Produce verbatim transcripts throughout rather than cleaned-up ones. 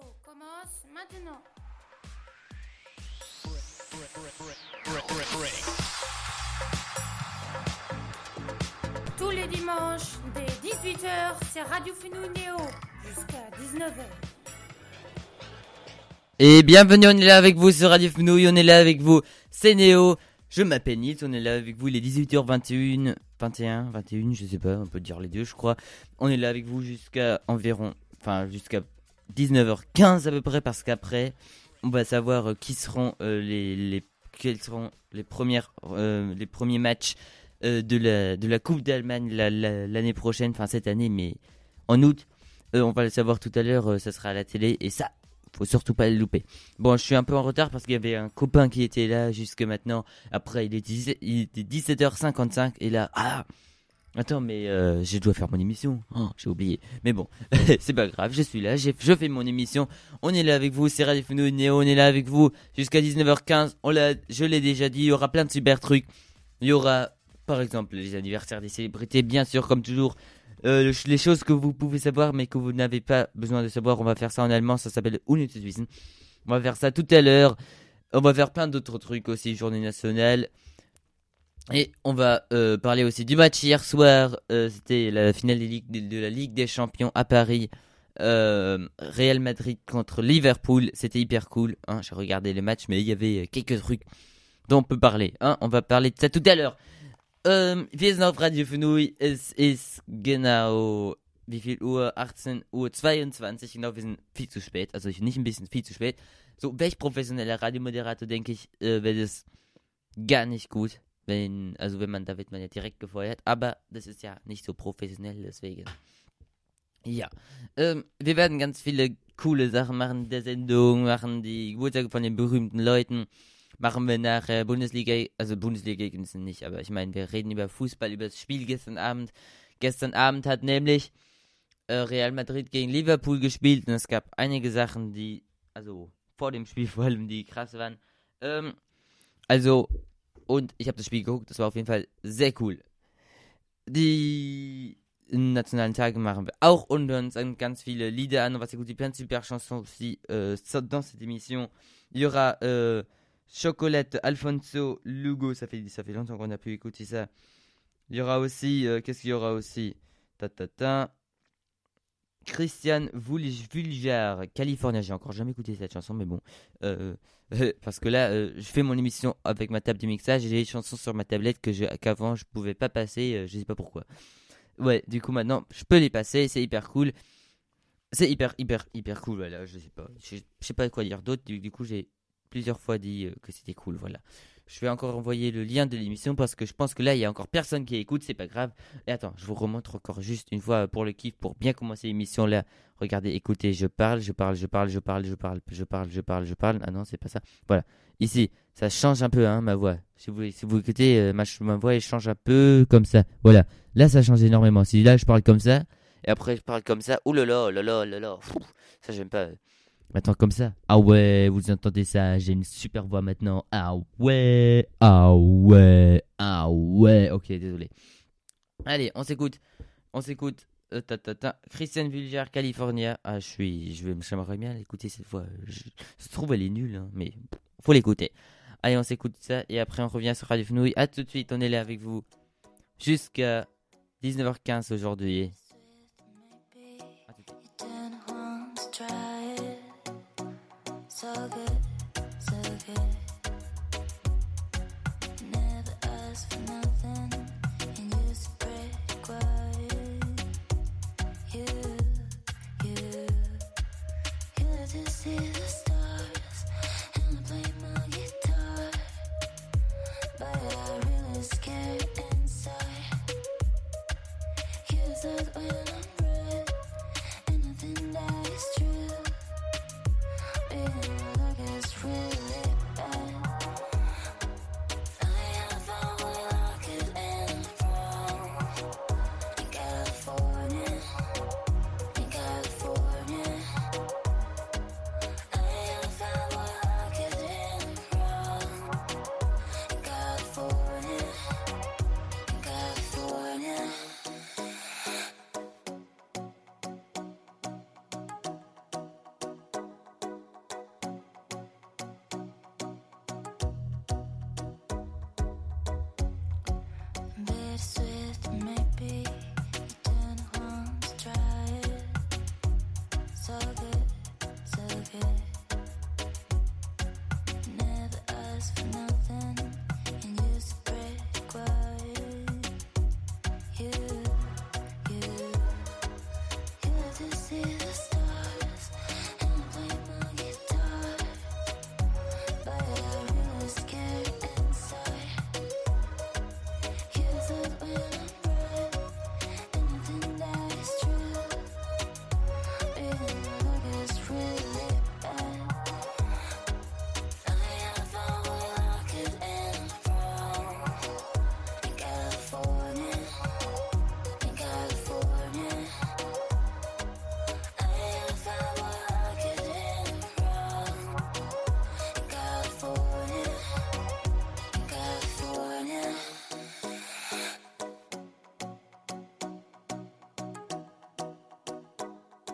show commence maintenant. Tous les dimanches, dès dix-huit heures, c'est Radio Fenouille Néo, jusqu'à dix-neuf heures. Et bienvenue, on est là avec vous sur Radio Fenouille, on est là avec vous, c'est Néo. Je m'appelle Nils, on est là avec vous, il est dix-huit heures vingt et une, vingt et un, vingt et une, je sais pas, on peut dire les deux je crois. On est là avec vous jusqu'à environ, enfin jusqu'à dix-neuf heures quinze à peu près, parce qu'après on va savoir qui seront euh, les, les, quels seront les, premières, euh, les premiers matchs euh, de, la, de la Coupe d'Allemagne la, la, l'année prochaine, enfin cette année mais en août. Euh, on va le savoir tout à l'heure, euh, ça sera à la télé et ça... faut surtout pas le louper. Bon, je suis un peu en retard parce qu'il y avait un copain qui était là jusque maintenant. Après, il était dix-sept heures cinquante-cinq et là... Ah attends, mais euh, je dois faire mon émission. Oh, j'ai oublié. Mais bon, c'est pas grave, je suis là, j'ai, je fais mon émission. On est là avec vous, c'est Radio Fenouille Néo, on est là avec vous jusqu'à dix-neuf heures quinze. On l'a, je l'ai déjà dit, il y aura plein de super trucs. Il y aura, par exemple, les anniversaires des célébrités, bien sûr, comme toujours... Euh, les choses que vous pouvez savoir mais que vous n'avez pas besoin de savoir. On va faire ça en allemand, ça s'appelle Unnützes Wissen. On va faire ça tout à l'heure. On va faire plein d'autres trucs aussi, journée nationale. Et on va euh, parler aussi du match hier soir. euh, C'était la finale des Ligue, de, de la Ligue des Champions à Paris, euh, Real Madrid contre Liverpool. C'était hyper cool, hein, j'ai regardé le match mais il y avait quelques trucs dont on peut parler, hein. On va parler de ça tout à l'heure. Ähm, wir sind auf Radio Fenouille, es ist genau, wie viel Uhr, achtzehn Uhr zweiundzwanzig, genau, wir sind viel zu spät, also nicht ein bisschen, viel zu spät. So, welch professioneller Radiomoderator, denke ich, äh, wäre das gar nicht gut, wenn, also wenn man, da wird man ja direkt gefeuert, aber das ist ja nicht so professionell, deswegen, ja. Ähm, wir werden ganz viele coole Sachen machen, der Sendung, machen die Geburtstage von den berühmten Leuten. Machen wir nachher Bundesliga, also Bundesliga-Ergebnisse nicht, aber ich meine, wir reden über Fußball, über das Spiel gestern Abend. Gestern Abend hat nämlich äh, Real Madrid gegen Liverpool gespielt und es gab einige Sachen, die, also vor dem Spiel vor allem, die krass waren. Ähm, also, und ich habe das Spiel geguckt, das war auf jeden Fall sehr cool. Die nationalen Tage machen wir auch und uns ganz viele Lieder an, was ja gut, die plein de super chansons aussi euh, dans cette émission. Il y aura... Euh, Chocolate, Alphonse Lugo, ça fait, ça fait longtemps qu'on a pu écouter ça. Il y aura aussi, euh, qu'est-ce qu'il y aura aussi, ta, ta, ta. Christian Vulgar, California, j'ai encore jamais écouté cette chanson, mais bon. Euh, euh, parce que là, euh, je fais mon émission avec ma table de mixage, j'ai des chansons sur ma tablette que je, qu'avant je pouvais pas passer, euh, je sais pas pourquoi. Ouais, du coup maintenant, je peux les passer, c'est hyper cool. C'est hyper, hyper, hyper cool, voilà, je sais pas. Je, je sais pas quoi dire d'autre, du, du coup j'ai... plusieurs fois dit euh, que c'était cool, voilà. Je vais encore envoyer le lien de l'émission parce que je pense que là, il y a encore personne qui écoute, c'est pas grave. Et attends, je vous remontre encore juste une fois pour le kiff, pour bien commencer l'émission là. Regardez, écoutez, je parle, je parle, je parle, je parle, je parle, je parle, je parle, je parle. Ah non, c'est pas ça. Voilà. Ici, ça change un peu, hein, ma voix. Si vous, si vous écoutez, euh, ma, ma voix, elle change un peu comme ça. Voilà. Là, ça change énormément. Si là, je parle comme ça, et après, je parle comme ça. Ouh là là, là là, là là. Ça, j'aime pas... Euh. Maintenant comme ça. Ah ouais, vous entendez ça, j'ai une super voix maintenant. Ah ouais, ah ouais, ah ouais. Ok, désolé. Allez, on s'écoute. On s'écoute. Euh, ta, ta, ta. Christian Vulgar, California. Ah, je suis... Je vais me bien l'écouter cette fois. Je... je trouve elle est nulle, hein, mais faut l'écouter. Allez, on s'écoute ça et après on revient sur Radio Fenouille. A tout de suite, on est là avec vous. Jusqu'à dix-neuf heures quinze aujourd'hui. So good, so good. Never asked for nothing, and you used to break quiet. You, you, you let me see the stars, and I play my guitar, but I really scared inside. You said when I'm red, and I think that is true.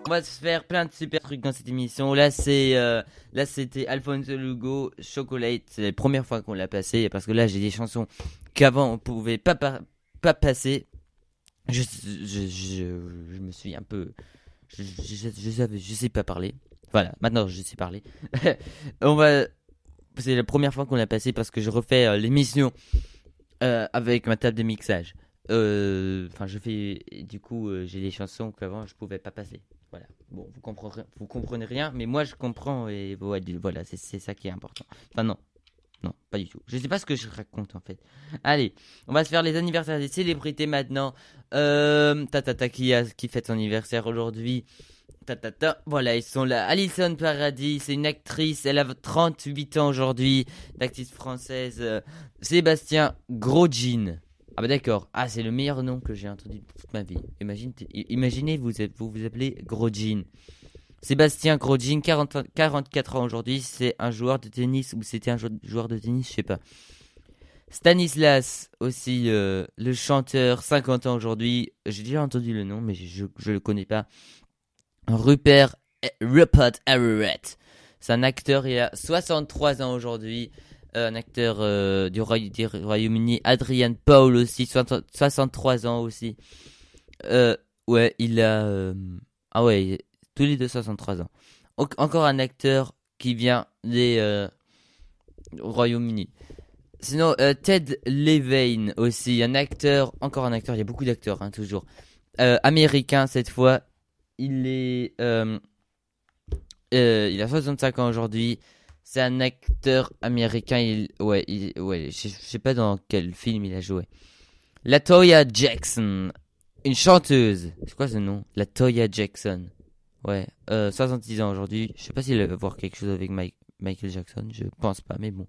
On va se faire plein de super trucs dans cette émission. Là, c'est, euh, là c'était Alphonse Lugo, Chocolate. C'est la première fois qu'on l'a passé parce que là, j'ai des chansons qu'avant on pouvait pas pa- pas passer. Je, je, je, je me suis un peu, je, je, je, je, je sais pas parler. Voilà, maintenant je sais parler. on va, c'est la première fois qu'on l'a passé parce que je refais euh, l'émission euh, avec ma table de mixage. Enfin, euh, je fais, du coup, euh, j'ai des chansons qu'avant je pouvais pas passer. Voilà. Bon, vous comprenez, vous comprenez rien, mais moi je comprends et voilà, c'est, c'est ça qui est important. Enfin non, non, pas du tout. Je sais pas ce que je raconte en fait. Allez, on va se faire les anniversaires des célébrités maintenant. Euh, ta ta ta qui a qui fête son anniversaire aujourd'hui. Ta ta ta. Voilà, ils sont là. Alison Paradis, c'est une actrice. Elle a trente-huit ans aujourd'hui, d'actrice française. Euh, Sébastien Grosjean. Ah bah d'accord, ah c'est le meilleur nom que j'ai entendu de toute ma vie. Imagine, imaginez, vous êtes, vous, vous appelez Grosjean. Sébastien Grosjean, quarante, quarante-quatre ans aujourd'hui, c'est un joueur de tennis, ou c'était un joueur de tennis, je sais pas. Stanislas, aussi euh, le chanteur, cinquante ans aujourd'hui. J'ai déjà entendu le nom, mais je, je le connais pas. Rupert, Rupert Everett, c'est un acteur, il a soixante-trois ans aujourd'hui. Un acteur euh, du, Roya- du Royaume-Uni, Adrian Paul aussi, soixante-trois ans aussi. Euh, ouais, il a... Euh, ah ouais, tous les deux soixante-trois ans. En- encore un acteur qui vient des euh, Royaume-Uni. Sinon, euh, Ted Levine aussi, un acteur, encore un acteur, il y a beaucoup d'acteurs, hein, toujours. Euh, américain cette fois, il est... Euh, euh, il a soixante-cinq ans aujourd'hui. C'est un acteur américain, il... ouais, il... ouais, je sais pas dans quel film il a joué. La Toya Jackson, une chanteuse. C'est quoi ce nom? La Toya Jackson. Ouais, euh, soixante-six ans aujourd'hui. Je sais pas s'il va voir quelque chose avec Mike... Michael Jackson, je pense pas, mais bon.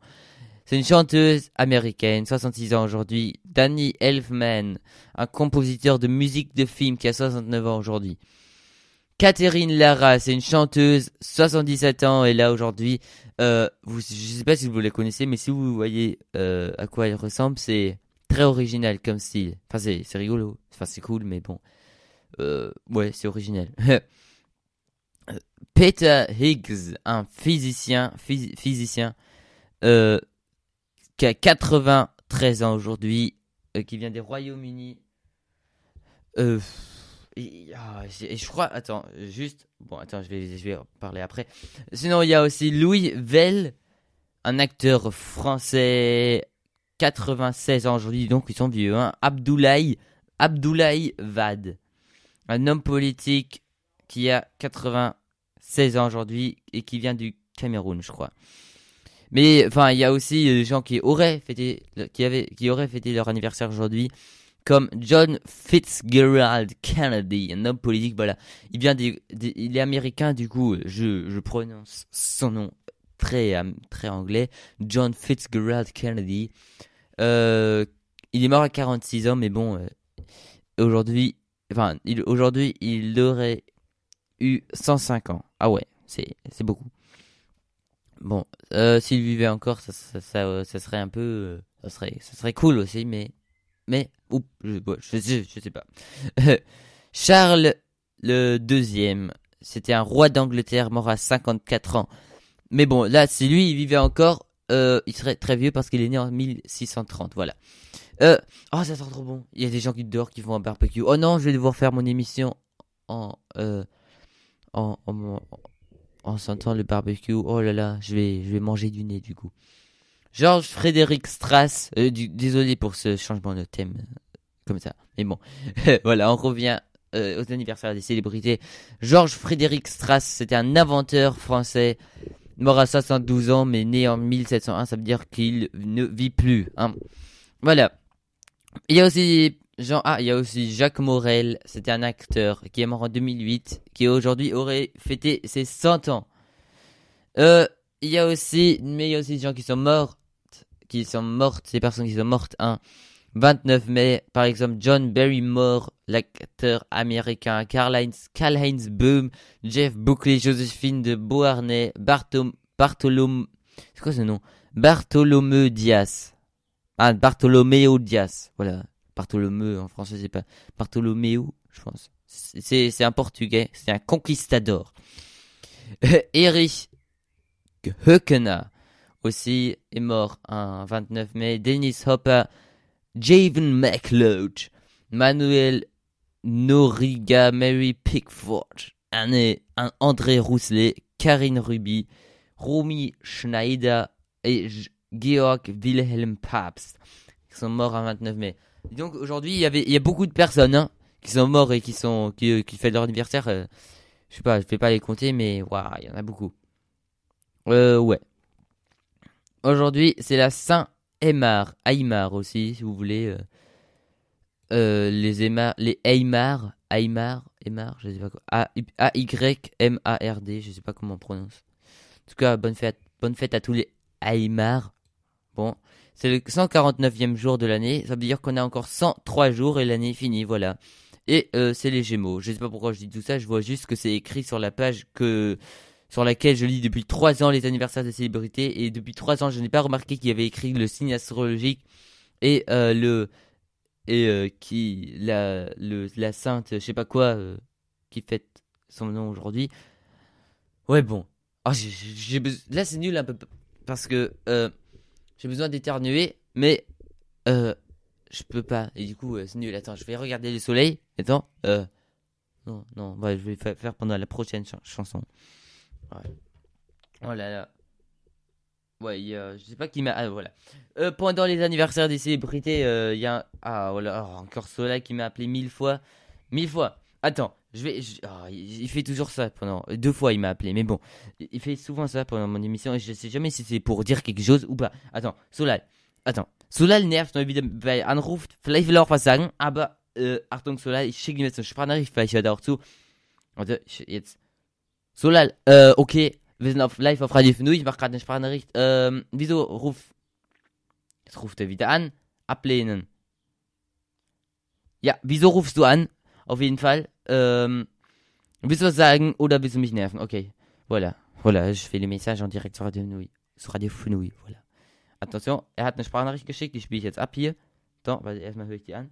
C'est une chanteuse américaine, soixante-six ans aujourd'hui. Danny Elfman, un compositeur de musique de film qui a soixante-neuf ans aujourd'hui. Catherine Lara, c'est une chanteuse, soixante-dix-sept ans, et là aujourd'hui, euh, vous, je sais pas si vous la connaissez, mais si vous voyez euh, à quoi elle ressemble, c'est très original comme style. Enfin, c'est, c'est rigolo, enfin c'est cool, mais bon, euh, ouais, c'est original. Peter Higgs, un physicien, phys- physicien, euh, qui a quatre-vingt-treize ans aujourd'hui, euh, qui vient des Royaumes-Unis. Euh... Et, oh, et je crois, attends, juste, bon, attends, je vais, je vais en parler après. Sinon, il y a aussi Louis Vell, un acteur français, quatre-vingt-seize ans aujourd'hui, donc ils sont vieux, hein. Abdoulaye, Abdoulaye Wade, un homme politique qui a quatre-vingt-seize ans aujourd'hui et qui vient du Cameroun, je crois. Mais, enfin, il y a aussi des gens qui auraient fêté, qui avaient, qui auraient fêté leur anniversaire aujourd'hui. Comme John Fitzgerald Kennedy, un homme politique, voilà. Il vient des, des, il est américain, du coup, je, je prononce son nom très, très anglais. John Fitzgerald Kennedy. Euh, il est mort à quarante-six ans, mais bon, euh, aujourd'hui, enfin, il, aujourd'hui, il aurait eu cent cinq ans. Ah ouais, c'est, c'est beaucoup. Bon, euh, s'il vivait encore, ça, ça, ça, ça serait un peu, euh, ça serait, ça serait cool aussi, mais. Mais, ou, je, je, je, je sais pas. Euh, Charles le deuxième, c'était un roi d'Angleterre mort à cinquante-quatre ans. Mais bon, là, si lui, il vivait encore, euh, il serait très vieux parce qu'il est né en mille six cent trente, voilà. Euh, oh, ça sent trop bon. Il y a des gens qui dehors qui font un barbecue. Oh non, je vais devoir faire mon émission en, euh, en, en, en, en sentant le barbecue. Oh là là, je vais, je vais manger du nez, du coup. Georges-Frédéric Strass, euh, du, désolé pour ce changement de thème, euh, comme ça, mais bon, voilà, on revient euh, aux anniversaires des célébrités. Georges-Frédéric Strass, c'était un inventeur français, mort à soixante-douze ans, mais né en mille sept cent un, ça veut dire qu'il ne vit plus, hein. Voilà. Il y a aussi Jean, ah, il y a aussi Jacques Morel, c'était un acteur qui est mort en deux mille huit, qui aujourd'hui aurait fêté ses cent ans. Euh, il y a aussi, mais il y a aussi des gens qui sont morts, qui sont mortes, ces personnes qui sont mortes un vingt-neuf mai, par exemple John Barrymore, l'acteur américain, Karl-Heinz, Karl-Heinz Böhm, Jeff Buckley, Joséphine de Beauharnais, Bartom, Bartolom, c'est quoi ce nom? Bartolomeu Dias. Ah, Bartolomeu Dias, voilà. Bartolomeu, en français, c'est pas. Bartolomeu, je pense. C'est, c'est un Portugais, c'est un conquistador. Euh, Erich Höckner aussi est mort un vingt-neuf mai. Dennis Hopper, Javen McLeod, Manuel Noriga, Mary Pickford, Anne, André Rousselet, Karine Ruby, Romy Schneider et J- Georg Wilhelm Pabst qui sont morts un vingt-neuf mai. Et donc aujourd'hui, il y avait, il y a beaucoup de personnes hein, qui sont mortes et qui sont, qui, qui fêtent leur anniversaire. Euh, je sais pas, je vais pas les compter, mais waouh, il y en a beaucoup. Euh, ouais. Aujourd'hui, c'est la Saint-Aymar, Aymar aussi, si vous voulez. Euh, euh, les Aymar, les Aymar, Aymar, Aymar, je sais pas quoi. A Y M A R D, je sais pas comment on prononce. En tout cas, bonne fête, bonne fête à tous les Aymar. Bon, c'est le cent quarante-neuvième jour de l'année. Ça veut dire qu'on a encore cent trois jours et l'année est finie, voilà. Et euh, c'est les Gémeaux. Je sais pas pourquoi je dis tout ça, je vois juste que c'est écrit sur la page que... sur laquelle je lis depuis trois ans les anniversaires des célébrités, et depuis trois ans je n'ai pas remarqué qu'il y avait écrit le signe astrologique et euh, le et euh, qui la le la sainte je sais pas quoi euh, qui fête son nom aujourd'hui. Ouais bon, oh, j'ai, j'ai besoin... là c'est nul un peu parce que euh, j'ai besoin d'éternuer mais euh, je peux pas et du coup euh, c'est nul. Attends, je vais regarder le soleil. Attends, euh... non non bah, je vais fa- faire pendant la prochaine ch- chanson. Ouais. Oh là là. Ouais, euh, je sais pas qui m'a. Ah, voilà. Euh, pendant les anniversaires des célébrités, il euh, y a. Un... Ah, voilà. Oh, encore Solal qui m'a appelé mille fois. Mille fois. Attends, je vais. Je... Oh, il fait toujours ça pendant. Deux fois il m'a appelé, mais bon. Il fait souvent ça pendant mon émission et je sais jamais si c'est pour dire quelque chose ou pas. Attends, Solal. Attends. Solal nervt nur wieder, weil anruft. Vielleicht will er auch was sagen, aber. Äh, Achtung, Solal, ich schicke ihm jetzt eine Sprachnachricht, weil ich höre da auch zu. Warte, jetzt. Solal, äh, okay, wir sind auf live auf Radio Fenouille, ich mach gerade eine Sprachnachricht. Ähm, wieso ruf... Jetzt ruft er wieder an. Ablehnen. Ja, wieso rufst du an? Auf jeden Fall. Ähm, willst du was sagen oder willst du mich nerven? Okay, voilà. Voilà, je fais les messages en direct sur Radio Fenouille. Sur Radio Fenouille, voilà. Attention, er hat eine Sprachnachricht geschickt, die spiele ich jetzt ab hier. Doch, weil erstmal höre ich die an.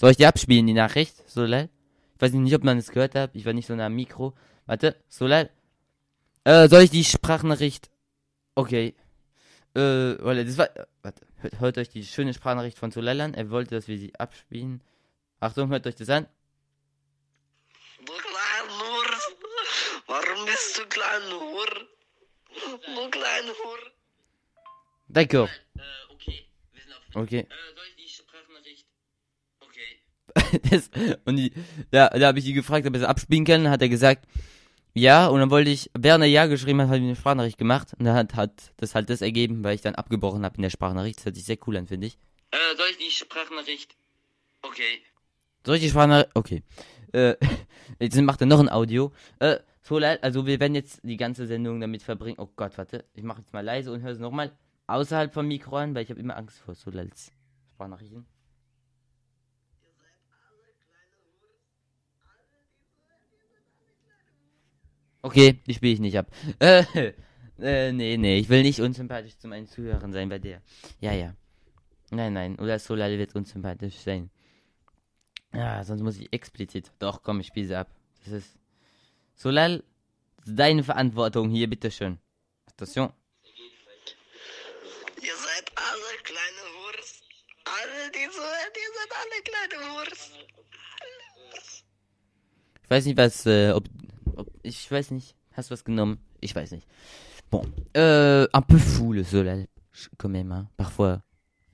Soll ich dir abspielen, die Nachricht, Solal? Ich weiß nicht, ob man es gehört hat. Ich war nicht so nah am Mikro. Warte, Solal. Äh, soll ich die Sprachnachricht... Okay. Äh, voilà, das war... Warte, hört, hört euch die schöne Sprachnachricht von Solal an. Er wollte, dass wir sie abspielen. Achtung, hört euch das an. Du kleine Hur. Warum bist du kleine Hur? Du kleine Hur. D'accord. Okay. Okay. Das, und die, da, da habe ich ihn gefragt, ob er es abspielen kann, hat er gesagt, ja, und dann wollte ich, während er ja geschrieben hat, habe ich eine Sprachnachricht gemacht, und dann hat, hat das halt das ergeben, weil ich dann abgebrochen habe in der Sprachnachricht, das hört sich sehr cool an, finde ich. Äh, soll ich die Sprachnachricht? Okay. Soll ich die Sprachnachricht? Okay. Äh, jetzt macht er noch ein Audio. Äh, Solal, also wir werden jetzt die ganze Sendung damit verbringen, oh Gott, warte, ich mache jetzt mal leise und höre es nochmal außerhalb vom Mikro an, weil ich habe immer Angst vor Solals Sprachnachrichten. Okay, die spiele ich nicht ab. Äh, äh, nee, nee, ich will nicht unsympathisch zu meinen Zuhörern sein bei der. Ja, ja. Nein, nein, oder Solal wird unsympathisch sein. Ja, sonst muss ich explizit. Doch, komm, ich spiele sie ab. Das ist... Solal, deine Verantwortung hier, bitteschön. Attention. Ihr seid alle kleine Wurst. Alle, die zuhören, ihr seid alle kleine Wurst. Alle Wurst. Ich weiß nicht, was, äh, ob... Ich weiß nicht. Hast du was genommen? Ich weiß nicht. Bon. Euh, un peu fou le Solal, quand même. Hein. Parfois,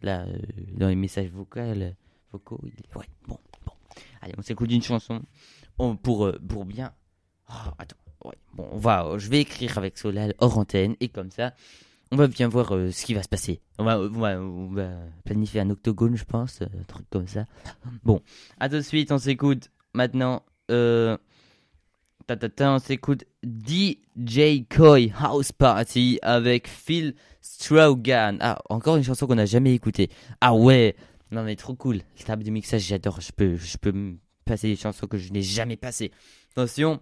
là, euh, dans les messages vocaux, euh, vocaux il... ouais, bon, bon. Allez, on s'écoute une chanson on, pour, euh, pour bien... Oh, attends, ouais, bon, on va... Euh, je vais écrire avec Solal hors antenne, et comme ça, on va bien voir euh, ce qui va se passer. On va, on va, on va planifier un octogone, je pense, euh, un truc comme ça. Bon, à tout de suite, on s'écoute maintenant... Euh... on s'écoute D J Koi House Party avec Phil Strogan. Ah, encore une chanson qu'on n'a jamais écoutée. Ah ouais, non mais trop cool. Le table de mixage, j'adore. Je peux, je peux passer des chansons que je n'ai jamais passées. Attention,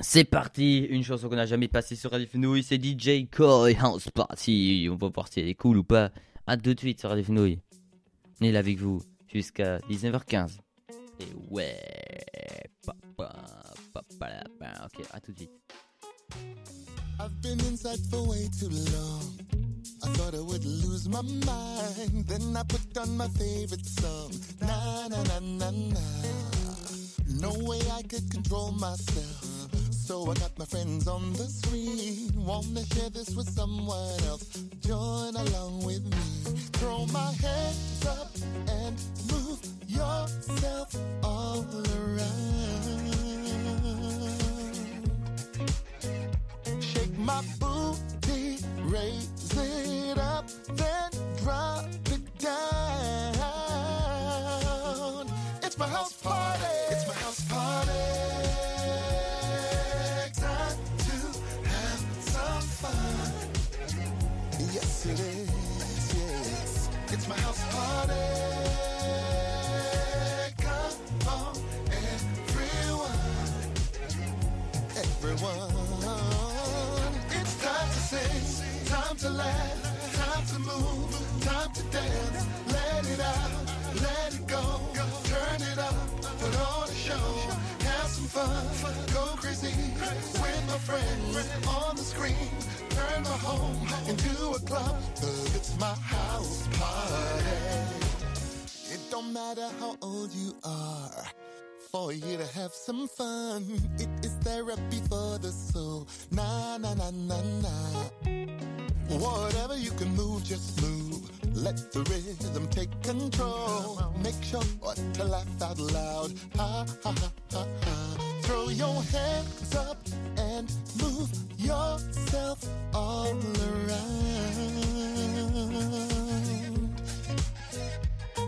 c'est parti. Une chanson qu'on n'a jamais passée sur Radio Fenouille, c'est D J Koi House Party. On va voir si elle est cool ou pas. A tout de suite sur Radio Fenouille. On est là avec vous jusqu'à dix-neuf heures quinze. Et ouais, papa, papa, papa. Ok, à tout de suite. I've been inside for way too long. I thought I would lose my mind. Then I put on my favorite song. Na na na na na. No way I could control myself. So I got my friends on the screen. Wanna share this with someone else? Join along with me. Throw my hands up and move yourself all around. Shake my booty, raise it up, then drop it down. It's my house party. It's my house party. It is, yes. It's my house party. Come on, everyone, everyone. It's time to sing, time to laugh, time to move, time to dance. Let it out, let it go, turn it up, put on a show. Have some fun, go crazy with my friends on the screen. Turn my home into a club, 'cause it's my house party. It don't matter how old you are, for you to have some fun. It is therapy for the soul. Na na na na na. Whatever you can move, just move. Let the rhythm take control. Make sure to laugh out loud. Ha ha ha ha ha. Throw your hands up and move yourself all around.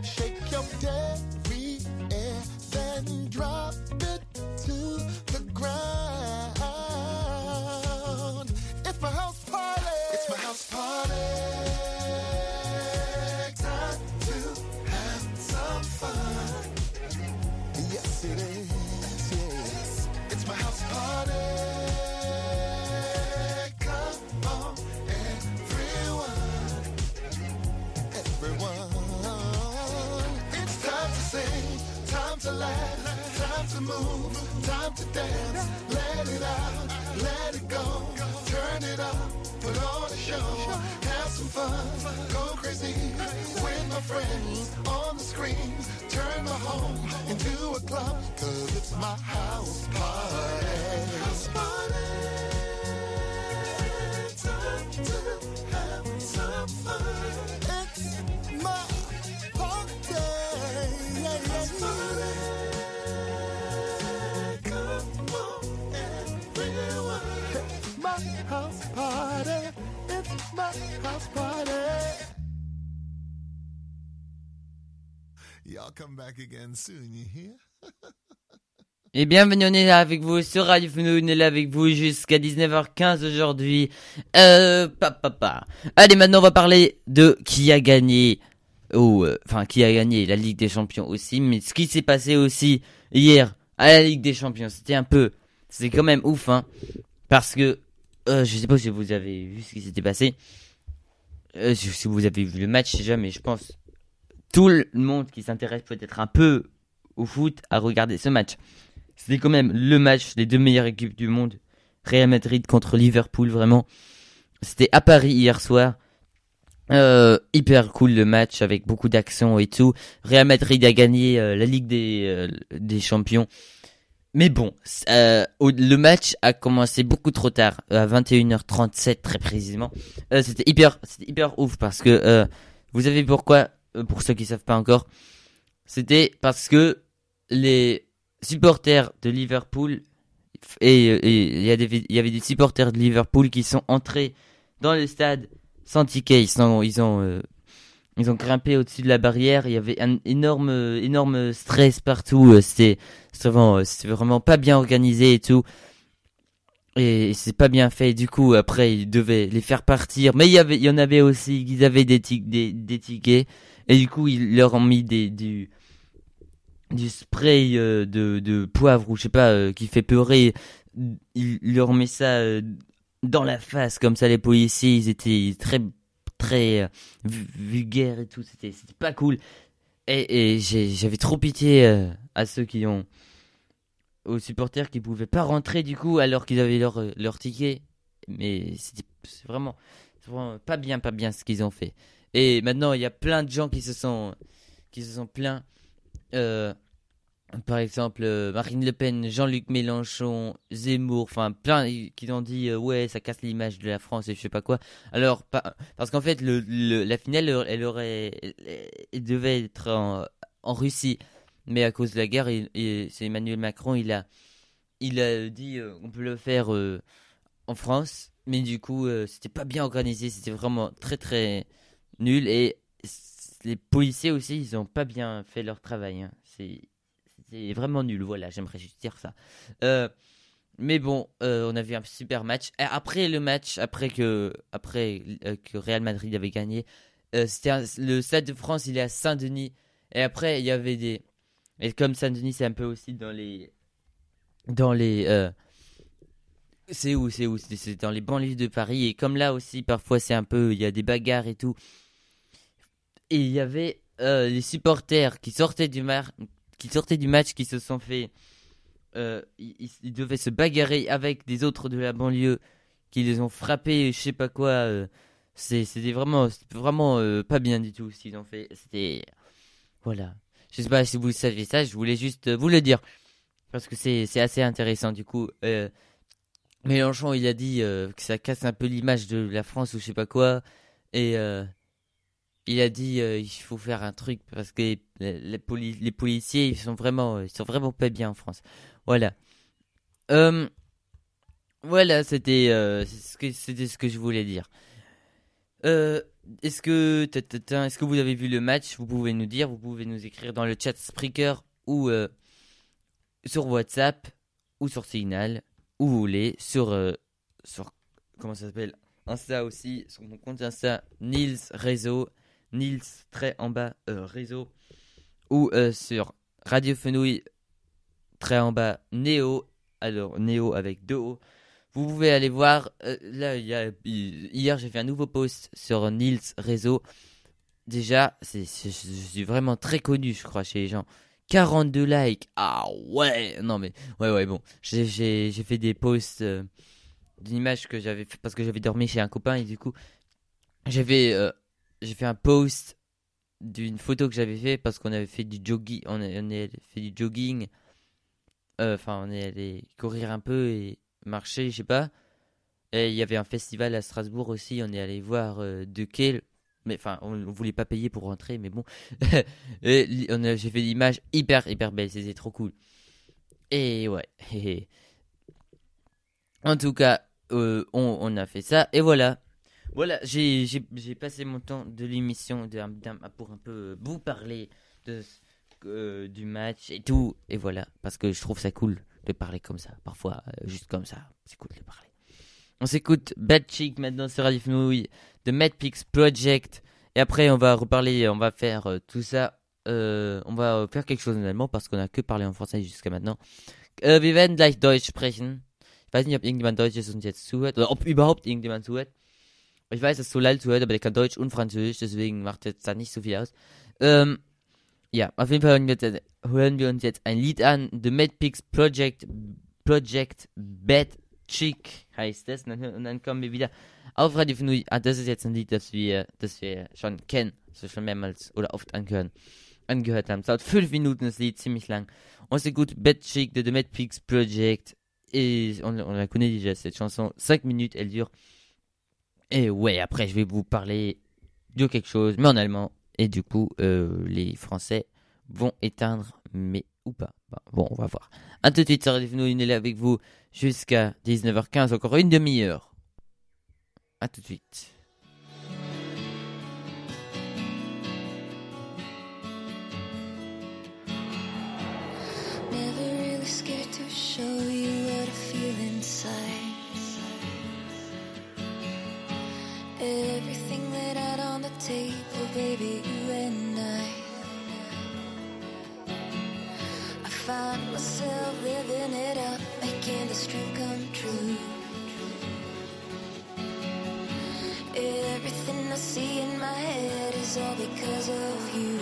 Shake your derriere, then drop it to the ground. It's my house party. It's my house party. Time to have some fun. Yes, it is. Yes, it's my house party. Time to move, time to dance. Let it out, let it go. Turn it up, put on a show. Have some fun, go crazy with my friends on the screen. Turn my home into a club, 'cause it's my house party. House party. Time to have some fun. It's my party. House party. House party, it's my house party. Y'all come back again soon, you hear? Et bienvenue, on est là avec vous sur Radio Fenouille, on est là avec vous jusqu'à dix-neuf heures quinze aujourd'hui. Euh, papa, papa. Allez, maintenant on va parler de qui a gagné, ou, enfin, euh, qui a gagné la Ligue des Champions aussi, mais ce qui s'est passé aussi hier à la Ligue des Champions, c'était un peu, c'est quand même ouf, hein, parce que, Euh, je sais pas si vous avez vu ce qui s'était passé, euh, si vous avez vu le match déjà, mais je pense tout le monde qui s'intéresse peut-être un peu au foot a regardé ce match. C'était quand même le match des deux meilleures équipes du monde, Real Madrid contre Liverpool, vraiment. C'était à Paris hier soir, euh, hyper cool le match avec beaucoup d'action et tout. Real Madrid a gagné euh, la Ligue des, euh, des Champions. Mais bon, euh, le match a commencé beaucoup trop tard, à vingt et une heures trente-sept très précisément. Euh, c'était hyper, c'était hyper ouf parce que euh, vous savez pourquoi, pour ceux qui savent pas encore, c'était parce que les supporters de Liverpool et il y a des, il y avait des supporters de Liverpool qui sont entrés dans le stade sans ticket. Ils sont, ils ont, euh, ils ont grimpé au-dessus de la barrière. Il y avait un énorme, énorme stress partout. C'était, c'était vraiment, c'était vraiment pas bien organisé et tout. Et c'est pas bien fait. Du coup, après, ils devaient les faire partir. Mais il y avait, il y en avait aussi, ils avaient des, tic- des, des tickets. Et du coup, ils leur ont mis des, du, du spray de, de poivre ou je sais pas, qui fait peurer. Ils leur ont mis ça dans la face. Comme ça, les policiers, ils étaient très, très vulgaire et tout, c'était, c'était pas cool. Et, et j'ai, j'avais trop pitié à ceux qui ont... aux supporters qui pouvaient pas rentrer du coup alors qu'ils avaient leur, leur ticket. Mais c'était c'est vraiment, c'est vraiment pas bien, pas bien ce qu'ils ont fait. Et maintenant, il y a plein de gens qui se sont, qui se sont plaints. Euh, par exemple, Marine Le Pen, Jean-Luc Mélenchon, Zemmour, enfin plein qui ont dit euh, ouais, ça casse l'image de la France et je sais pas quoi. Alors, pas, parce qu'en fait, le, le, la finale, elle, elle aurait, elle, elle devait être en, en Russie. Mais à cause de la guerre, il, il, c'est Emmanuel Macron, il a, il a dit euh, on peut le faire euh, en France. Mais du coup, euh, c'était pas bien organisé, c'était vraiment très très nul. Et c- les policiers aussi, ils ont pas bien fait leur travail. Hein. C'est, c'était vraiment nul, voilà, j'aimerais juste dire ça. Euh, mais bon, euh, on a vu un super match. Et après le match, après que, après, euh, que Real Madrid avait gagné, euh, c'était un, le Stade de France, il est à Saint-Denis. Et après, il y avait des... Et comme Saint-Denis, c'est un peu aussi dans les... Dans les... Euh... C'est où, c'est où c'est, c'est dans les banlieues de Paris. Et comme là aussi, parfois, c'est un peu... Il y a des bagarres et tout. Et il y avait euh, les supporters qui sortaient du, mar... qui sortaient du match, qui se sont fait... Euh, ils, ils devaient se bagarrer avec des autres de la banlieue qui les ont frappés, je sais pas quoi. Euh... C'est, c'était vraiment, c'était vraiment euh, pas bien du tout ce qu'ils ont fait. C'était... Voilà. Je sais pas si vous saviez ça, je voulais juste vous le dire. Parce que c'est, c'est assez intéressant. Du coup, euh, Mélenchon, il a dit euh, que ça casse un peu l'image de la France ou je sais pas quoi. Et euh, il a dit euh, il faut faire un truc parce que les, les, poli- les policiers, ils sont, vraiment, ils sont vraiment pas bien en France. Voilà. Euh, voilà, c'était, euh, ce que, c'était ce que je voulais dire. Euh... Est-ce que, est-ce que vous avez vu le match? Vous pouvez nous dire, vous pouvez nous écrire dans le chat Spreaker ou euh, sur WhatsApp ou sur Signal, où vous voulez, sur, euh, sur comment ça s'appelle, Insta aussi, sur mon compte Insta, Nils Réseau, Nils trait en bas euh, Réseau, ou euh, sur Radio Fenouille trait en bas Néo, alors Néo avec deux O. Vous pouvez aller voir, euh, là, y a, hier j'ai fait un nouveau post sur Nils Réseau. Déjà, c'est, c'est, je suis vraiment très connu, je crois, chez les gens. quarante-deux likes, ah ouais, non mais, ouais, ouais, bon. J'ai, j'ai, j'ai fait des posts euh, d'une image que j'avais fait parce que j'avais dormi chez un copain et du coup, j'avais, euh, j'ai fait un post d'une photo que j'avais fait parce qu'on avait fait du jogging, on a, on a fait du jogging, enfin, euh, on est allé courir un peu et marché, je sais pas. Et il y avait un festival à Strasbourg aussi. On est allé voir euh, de quel. Mais enfin, on, on voulait pas payer pour rentrer, mais bon. Et, on a, j'ai fait l'image hyper, hyper belle. C'était trop cool. Et ouais. En tout cas, euh, on, on a fait ça. Et voilà. Voilà, j'ai, j'ai, j'ai passé mon temps de l'émission de, de, pour un peu vous parler de, euh, du match et tout. Et voilà, parce que je trouve ça cool de parler comme ça, parfois euh, juste comme ça, c'est cool de parler. On s'écoute Bad Chick maintenant sur Radio Fenouille, The Mad Pix Project, et après on va reparler, on va faire euh, tout ça, euh, on va faire quelque chose en allemand parce qu'on a que parlé en français jusqu'à maintenant. Euh, wir werden gleich Deutsch sprechen. Ich weiß nicht, ob irgendjemand Deutsch ist und jetzt zuhört, oder ob überhaupt irgendjemand zuhört. Ich weiß, dass Solal zuhört, aber der kann Deutsch und Französisch, deswegen macht jetzt da nicht so viel aus. Ähm, Ja, auf jeden Fall hören wir, jetzt, hören wir uns jetzt ein Lied an. The Mad Pix Project, Project Bad Chick heißt es. Und dann, und dann kommen wir wieder auf Radio Fenouille. Ah, das ist jetzt ein Lied, das wir, das wir schon kennen. Das wir schon mehrmals oder oft angehören, angehört haben. Es dauert fünf Minuten, das Lied, ziemlich lang. Und c'est gut, Bad Chick, The Mad Pix Project. Et on, on la connaît déjà, cette chanson. cinq minutes, elle dure. Et ouais, après, je vais vous parler de quelque chose, mais en allemand. Et du coup, euh, les Français vont éteindre, mais ou pas. Bah, bon, on va voir. A tout de suite, Radio Fenouille, on est là avec vous jusqu'à dix-neuf heures quinze, encore une demi-heure. A tout de suite. Never really scared to show you what I feel inside. Everything laid out on the table. Baby, you and I, I find myself living it up, making this dream come true. Everything I see in my head is all because of you.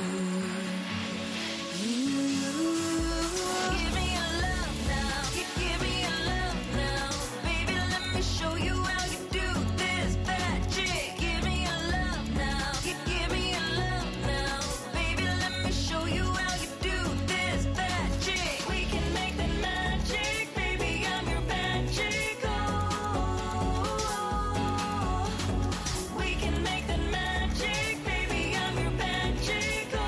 You give me your love now, you give me your love now. Baby, let me show you how you do this bad chick. Give me your love now, you give me your love now. Baby, let me show you how you do this bad chick. We can make the magic, baby, I'm your bad chick. Oh, we can make the magic, baby, I'm your bad chick. Oh,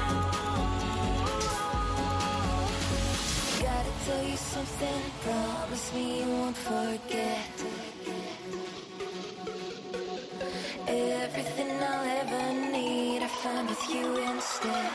gotta tell you something, promise me you won't forget. Everything I'll ever need I find with you instead.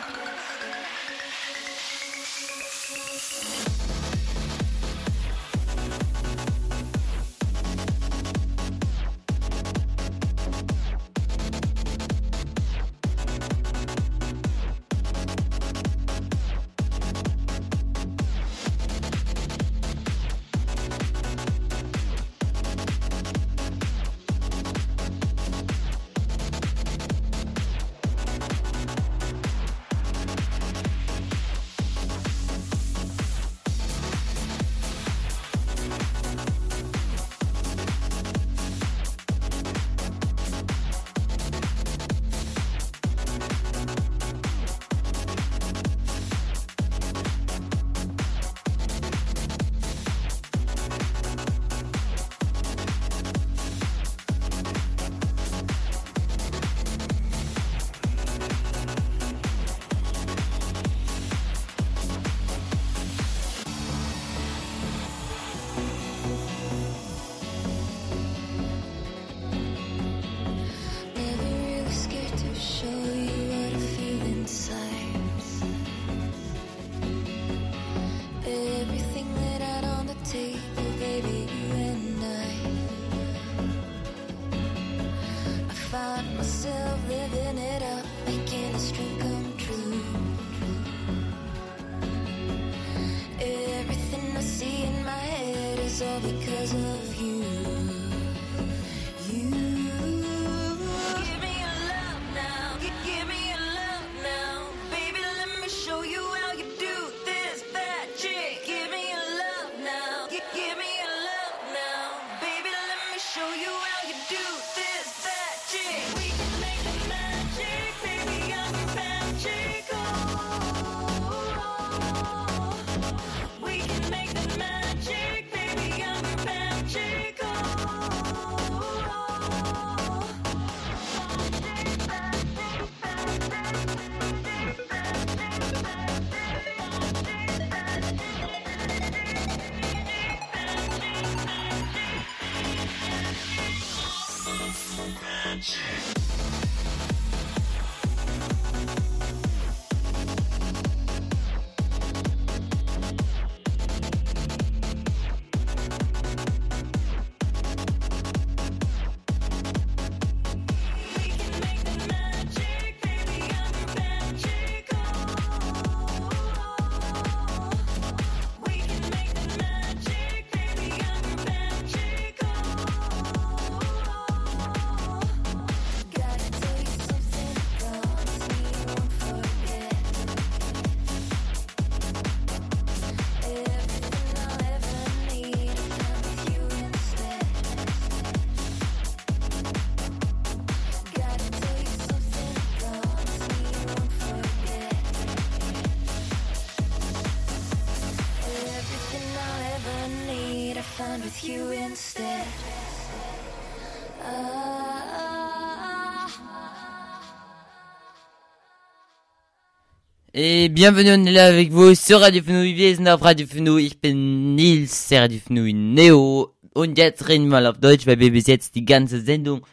Et bienvenue, on est là avec vous sur Radio Fenouille, Wiesner auf Radio Fenouille. Ich bin Nils, der Radio Fenouille Neo. Und jetzt reden wir mal auf Deutsch, weil wir bis jetzt die ganze Sendung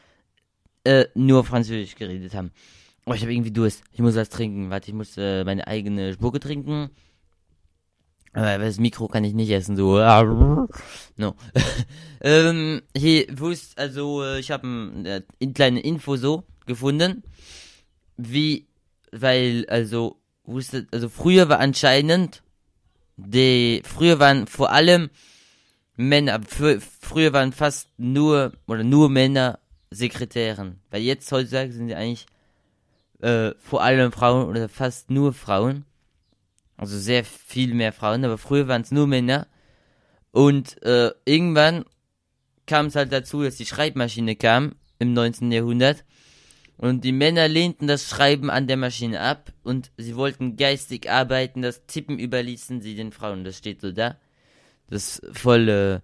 äh, nur Französisch geredet haben. Oh, ich habe irgendwie Durst. Ich muss was trinken. Warte, ich muss äh, meine eigene Spucke trinken. Aber das Mikro kann ich nicht essen, so. No. ähm, hier, wo ist, also, ich habe eine kleine Info so gefunden. Wie, weil, also, wusstet, also früher war anscheinend, die, früher waren vor allem Männer, fr- früher waren fast nur, oder nur Männer Sekretärin. Weil jetzt heutzutage sind ja eigentlich äh, vor allem Frauen oder fast nur Frauen. Also sehr viel mehr Frauen, aber früher waren es nur Männer. Und äh, irgendwann kam es halt dazu, dass die Schreibmaschine kam im neunzehnten. Jahrhundert. Und die Männer lehnten das Schreiben an der Maschine ab und sie wollten geistig arbeiten, das Tippen überließen sie den Frauen. Das steht so da. Das ist voll, äh,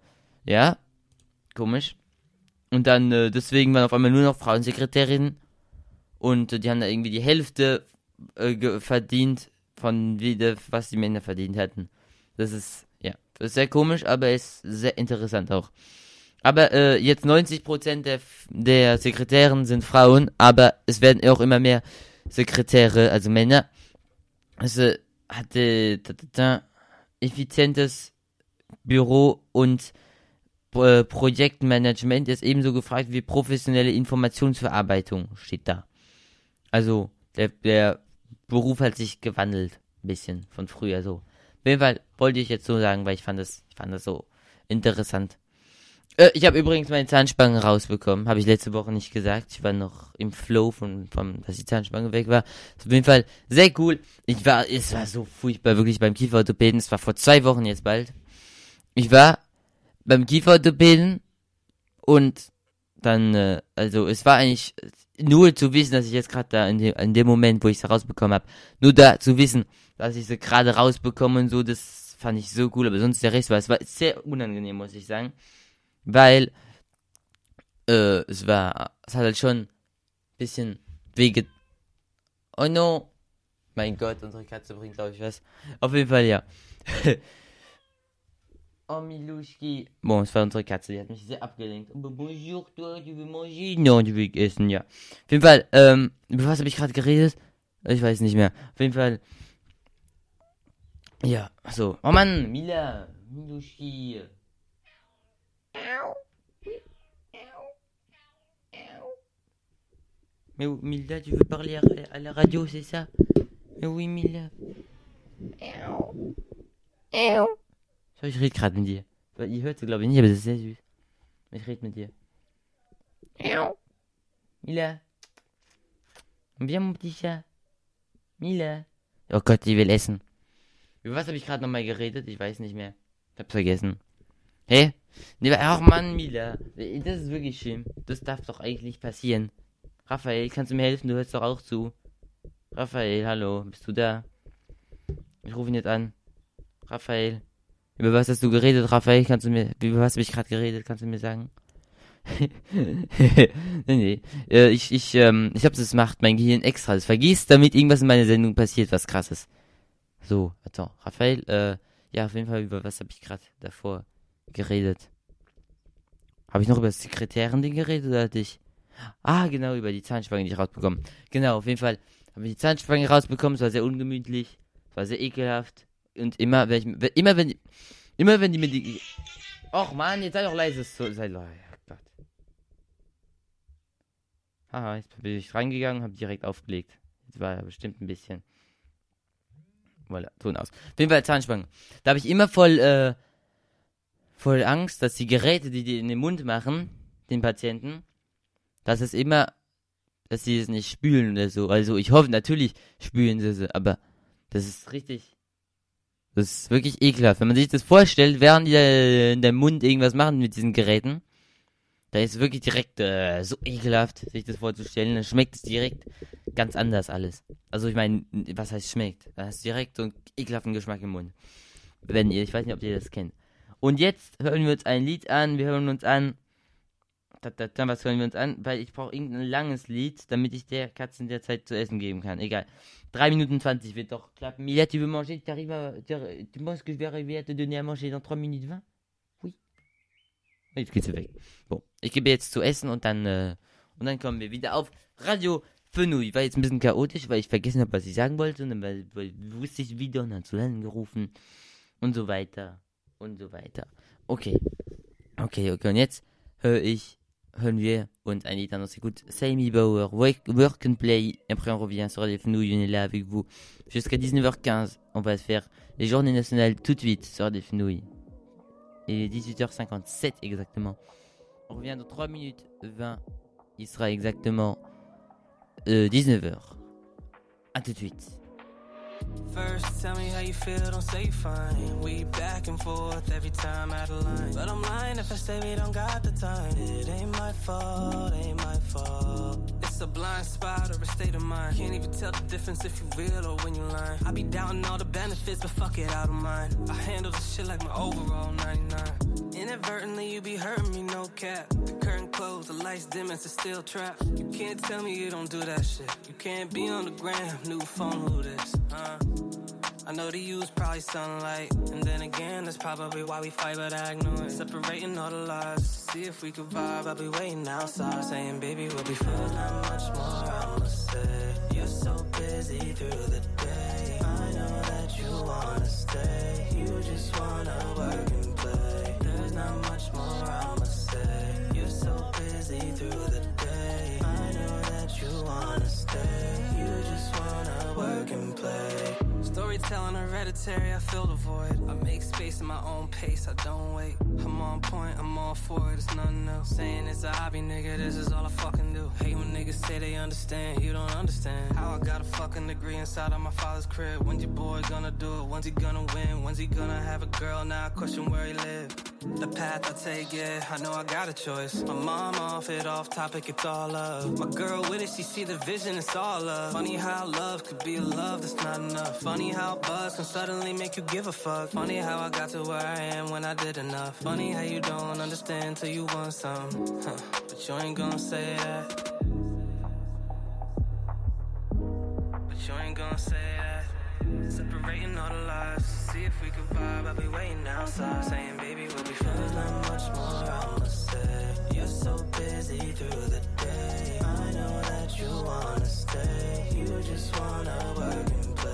ja, komisch. Und dann, äh, deswegen waren auf einmal nur noch Frauensekretärinnen und äh, die haben da irgendwie die Hälfte äh, ge- verdient von wieder, was die Männer verdient hatten. Das ist, ja, das ist sehr komisch, aber ist sehr interessant auch. Aber äh, jetzt neunzig Prozent der, der Sekretärinnen sind Frauen, aber es werden auch immer mehr Sekretäre, also Männer. Also hatte effizientes Büro und äh, Projektmanagement ist ebenso gefragt wie professionelle Informationsverarbeitung, steht da. Also der, der Beruf hat sich gewandelt, ein bisschen von früher so. Auf jeden Fall wollte ich jetzt so sagen, weil ich fand das, ich fand das so interessant. Ich habe übrigens meine Zahnspange rausbekommen. Habe ich letzte Woche nicht gesagt. Ich war noch im Flow, von, von dass die Zahnspange weg war. Auf jeden Fall sehr cool. Ich war, es war so furchtbar, wirklich beim Kieferorthopäden. Es war vor zwei Wochen jetzt bald. Ich war beim Kieferorthopäden und dann, äh, also es war eigentlich nur zu wissen, dass ich jetzt gerade da in dem, in dem Moment, wo ich es rausbekommen habe, nur da zu wissen, dass ich sie gerade rausbekomme und so, das fand ich so cool. Aber sonst der Rest war, es war sehr unangenehm, muss ich sagen. Weil, äh, es war, es hat halt schon ein bisschen wege... Oh no! Mein Gott, unsere Katze bringt, glaube ich, was. Auf jeden Fall, ja. Oh, Miluschki. Bon, es war unsere Katze, die hat mich sehr abgelenkt. Bonjour, toi, tu veux manger? Non, tu veux essen, ja. Auf jeden Fall, ähm, über was habe ich gerade geredet? Ich weiß nicht mehr. Auf jeden Fall, ja, so. Oh Mann, Mila, Miluschki. Mais Milda, tu veux parler à, à la radio, c'est ça? Mais oui, Milda. So, ich rede gerade mit dir. Ihr hört es, glaube ich, nicht, aber das ist sehr süß. Ich rede mit dir. Mila. Viens, mon petit chat. Mila. Oh Gott, die will essen. Über was habe ich gerade nochmal geredet? Ich weiß nicht mehr. Ich hab's vergessen. Hä? Hey? Nee, ach Mann, Mila. Das ist wirklich schlimm. Das darf doch eigentlich nicht passieren. Raphael, kannst du mir helfen? Du hörst doch auch zu. Raphael, hallo. Bist du da? Ich rufe ihn jetzt an. Raphael. Über was hast du geredet, Raphael? Kannst du mir... Über was habe ich gerade geredet? Kannst du mir sagen? nee, nee. Äh, ich, ich, ähm... Ich glaube, das macht mein Gehirn extra. Das vergisst, damit irgendwas in meiner Sendung passiert, was krasses. So, attends. Raphael, äh... Ja, auf jeden Fall, über was habe ich gerade davor geredet? Habe ich noch über das Sekretärin-Ding geredet oder dich? Ah, genau, über die Zahnspange, die ich rausbekommen. Genau, auf jeden Fall habe ich die Zahnspange rausbekommen. Es war sehr ungemütlich, es war sehr ekelhaft. Und immer, wenn ich, immer wenn, immer wenn die mir die... Och man, jetzt sei doch leise. So, sei leise, oh Gott. Haha, jetzt bin ich reingegangen und habe direkt aufgelegt. Jetzt war er bestimmt ein bisschen... Voilà, Ton aus. Auf jeden Fall Zahnspange. Da habe ich immer voll, äh, voll Angst, dass die Geräte, die die in den Mund machen, den Patienten... Dass es immer, dass sie es nicht spülen oder so. Also ich hoffe, natürlich spülen sie es, aber das ist richtig, das ist wirklich ekelhaft. Wenn man sich das vorstellt, während die da in deinem Mund irgendwas machen mit diesen Geräten, da ist es wirklich direkt äh, so ekelhaft, sich das vorzustellen. Dann schmeckt es direkt ganz anders alles. Also ich meine, was heißt schmeckt? Da hast du direkt so einen ekelhaften Geschmack im Mund. Wenn ihr, ich weiß nicht, ob ihr das kennt. Und jetzt hören wir uns ein Lied an, wir hören uns an, dann was hören wir uns an, weil ich brauche irgendein langes Lied, damit ich der Katze in der Zeit zu essen geben kann. Egal. drei Minuten zwanzig wird doch klappen. Mila, tu veux manger? Tu arrives à... Tu penses que je vais arriver à te donner à manger dans trois minutes vingt? Oui. Jetzt geht's weg. Bon. Ich gebe jetzt zu essen und dann, äh, und dann kommen wir wieder auf Radio Fenouille. War jetzt ein bisschen chaotisch, weil ich vergessen habe, was ich sagen wollte. Und dann weil, weil, wusste ich wieder und dann zu Lernen gerufen. Und so weiter. Und so weiter. Okay. Okay, okay. Und jetzt höre ich... Hören wir und un lit, on s'écoute Sammy Bauer, work, work and Play, et après on revient sur Radio Fenouille, on est là avec vous jusqu'à dix-neuf heures quinze, on va se faire les journées nationales tout de suite sur Radio Fenouille, et dix-huit heures cinquante-sept exactement, on revient dans trois minutes vingt Il sera exactement euh, dix-neuf heures. A tout de suite. First, tell me how you feel, don't say fine. We back and forth every time out of line. But I'm lying if I say we don't got the time. It ain't my fault, ain't my fault. It's a blind spot or a state of mind. Can't even tell the difference if you real or when you lying. I be doubting all the benefits, but fuck it, I don't mind. I handle this shit like my overall ninety-nine. Inadvertently, you be hurting me, no cap. The curtain closed, the lights dim, it's a steel trap. You can't tell me you don't do that shit. You can't be on the gram, new phone, who this, huh? I know to you is probably sunlight. And then again, that's probably why we fight, but I ignore it. Separating all the lies, see if we could vibe. I'll be waiting outside, saying, baby, we'll be fine. There's not much more I'ma say. You're so busy through the day. I know that you wanna stay. You just wanna work and play. There's not much more I'ma say. You're so busy through the day. I know that you wanna stay. You just wanna work and play. Storytelling hereditary, I fill the void. I make space in my own pace, I don't wait. I'm on point, I'm all for it, it's nothing else. Saying it's a hobby, nigga, this is all I fucking do. Hate when niggas say they understand, you don't understand. How I got a fucking degree inside of my father's crib. When's your boy gonna do it, when's he gonna win? When's he gonna have a girl, now I question where he live. The path I take, yeah, I know I got a choice. My mom off it, off topic, it's all love. My girl with it, she see the vision, it's all love. Funny how love could be a love that's not enough. Funny Funny how buzz can suddenly make you give a fuck. Funny how I got to where I am when I did enough. Funny how you don't understand till you want some, huh. But you ain't gonna say that. But you ain't gonna say that. Separating all the lies, see if we could vibe. I'll be waiting outside, saying baby we'll be fine. There's not much more I'ma say. You're so busy through the day. I know that you wanna stay. You just wanna work and play.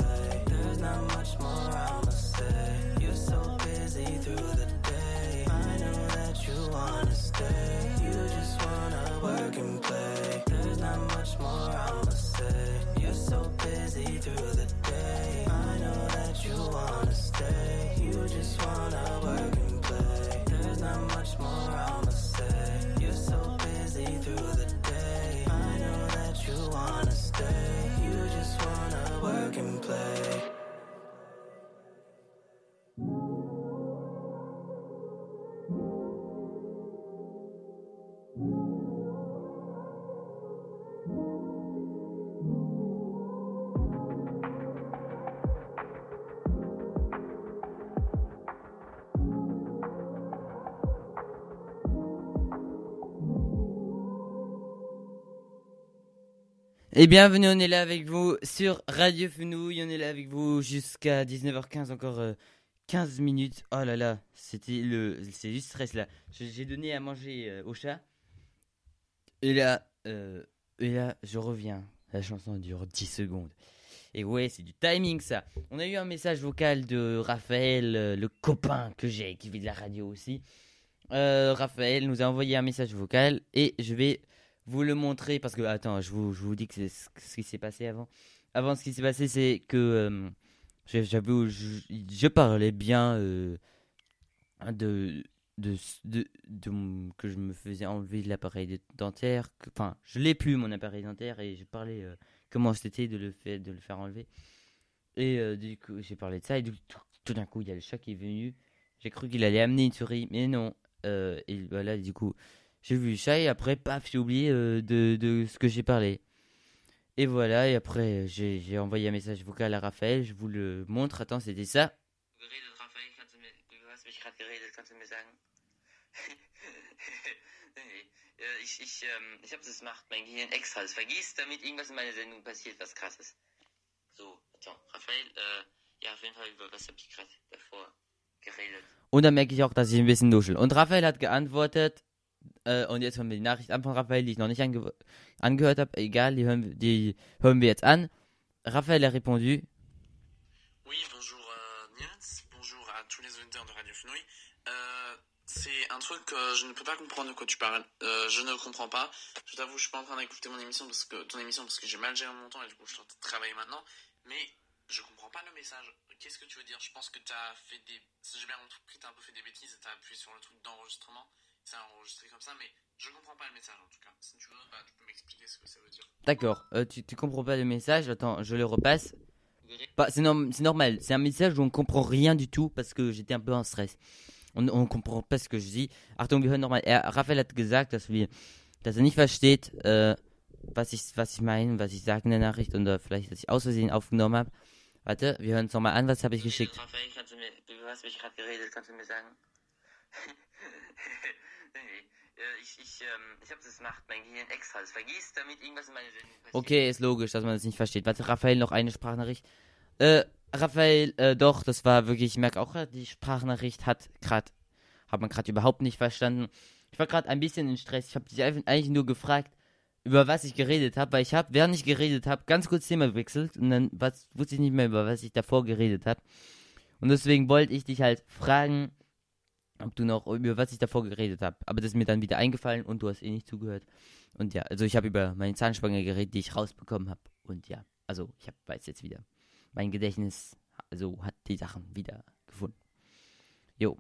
Not much more I'ma say. You're so busy through the day. I know that you wanna stay. You just wanna work and play. There's not much more I'ma say. You're so busy through the day. I know that you wanna stay. You just wanna work and play. There's not much more I'ma say. You're so busy through the day. I know that you wanna stay. You just wanna work and play. Et bienvenue, on est là avec vous sur Radio Fenouille, on est là avec vous jusqu'à dix-neuf heures quinze, encore euh, quinze minutes. Oh là là, c'était le, c'est du stress là. J'ai donné à manger euh, au chat, et là, euh, et là, je reviens. La chanson dure dix secondes. Et ouais, c'est du timing ça. On a eu un message vocal de Raphael, euh, le copain que j'ai, qui fait de la radio aussi. Euh, Raphaël nous a envoyé un message vocal, et je vais... vous le montrer parce que attends, je vous je vous dis que c'est ce, ce qui s'est passé avant. Avant ce qui s'est passé, c'est que euh, j'avoue, je, je parlais bien euh, de, de, de de que je me faisais enlever de l'appareil dentaire. Enfin, je l'ai plus mon appareil dentaire et je parlais euh, comment c'était de le fait de le faire enlever. Et euh, du coup, j'ai parlé de ça et du, tout, tout d'un coup, il y a le chat qui est venu. J'ai cru qu'il allait amener une souris, mais non. Euh, et voilà, du coup. J'ai vu le chat et après, paf, j'ai oublié euh, de, de ce que j'ai parlé. Et voilà, et après, j'ai, j'ai envoyé un message vocal à Raphaël, je vous le montre. Attends, c'était ça. Und dann merke ich auch, dass ich ein bisschen nuschel. Und Raphaël hat geantwortet. Äh, und jetzt hören wir die Nachricht an von Raphael, die ich noch nicht ange- angehört habe. Egal, die hören, die hören wir jetzt an. Raphael a répondu. Oui, bonjour euh, Nils, bonjour à tous les auditeurs de Radio Fenouille. Euh, c'est un truc que euh, je ne peux pas comprendre de quoi tu parles. Euh, je ne comprends pas. Je t'avoue, je suis pas en train d'écouter mon émission parce que, ton émission parce que j'ai mal géré mon temps et du coup je dois travailler maintenant. Mais je comprends pas le message. Qu'est-ce que tu veux dire? Je pense que tu as fait des... Si j'ai bien compris, tu as un peu fait des bêtises et tu as appuyé sur le truc d'enregistrement. C'est enregistré comme ça, mais je comprends pas le message en tout cas. Si tu veux, bah, tu expliquer ce que ça veut dire. D'accord, euh, tu, tu comprends pas le message, attends, je le repasse. Pas, c'est, norm, c'est normal, c'est un message où on comprend rien du tout parce que j'étais un peu en stress. On, on comprend pas ce que je dis. Achtung, wir hören nochmal. Er, Raphael hat gesagt, dass wir, dass er nicht versteht, äh, was ich, was ich meine, was ich sage in der Nachricht oder vielleicht, dass ich aus Versehen aufgenommen habe. Warte, wir hören es nochmal an. Was habe ich geschickt? Raphael, kannst du mir, du hast mich gerade geredet, kannst du mir sagen? Ich, ich, ähm, ich hab das macht mein Gehirn extra, das vergisst, damit irgendwas in meinen Sinn passiert. Okay, ist logisch, dass man das nicht versteht. Warte, Raphael, noch eine Sprachnachricht. Äh, Raphael, äh, doch, das war wirklich, ich merke auch gerade, die Sprachnachricht hat gerade, hat man gerade überhaupt nicht verstanden. Ich war gerade ein bisschen in Stress, ich habe dich eigentlich nur gefragt, über was ich geredet habe, weil ich habe, während ich geredet habe, ganz kurz Thema gewechselt und dann was, wusste ich nicht mehr, über was ich davor geredet habe. Und deswegen wollte ich dich halt fragen, ob du noch, über was ich davor geredet habe. Aber das ist mir dann wieder eingefallen und du hast eh nicht zugehört. Und ja, also ich habe über meine Zahnspange geredet, die ich rausbekommen habe. Und ja, also ich hab, weiß jetzt wieder. Mein Gedächtnis, also hat die Sachen wieder gefunden. Jo.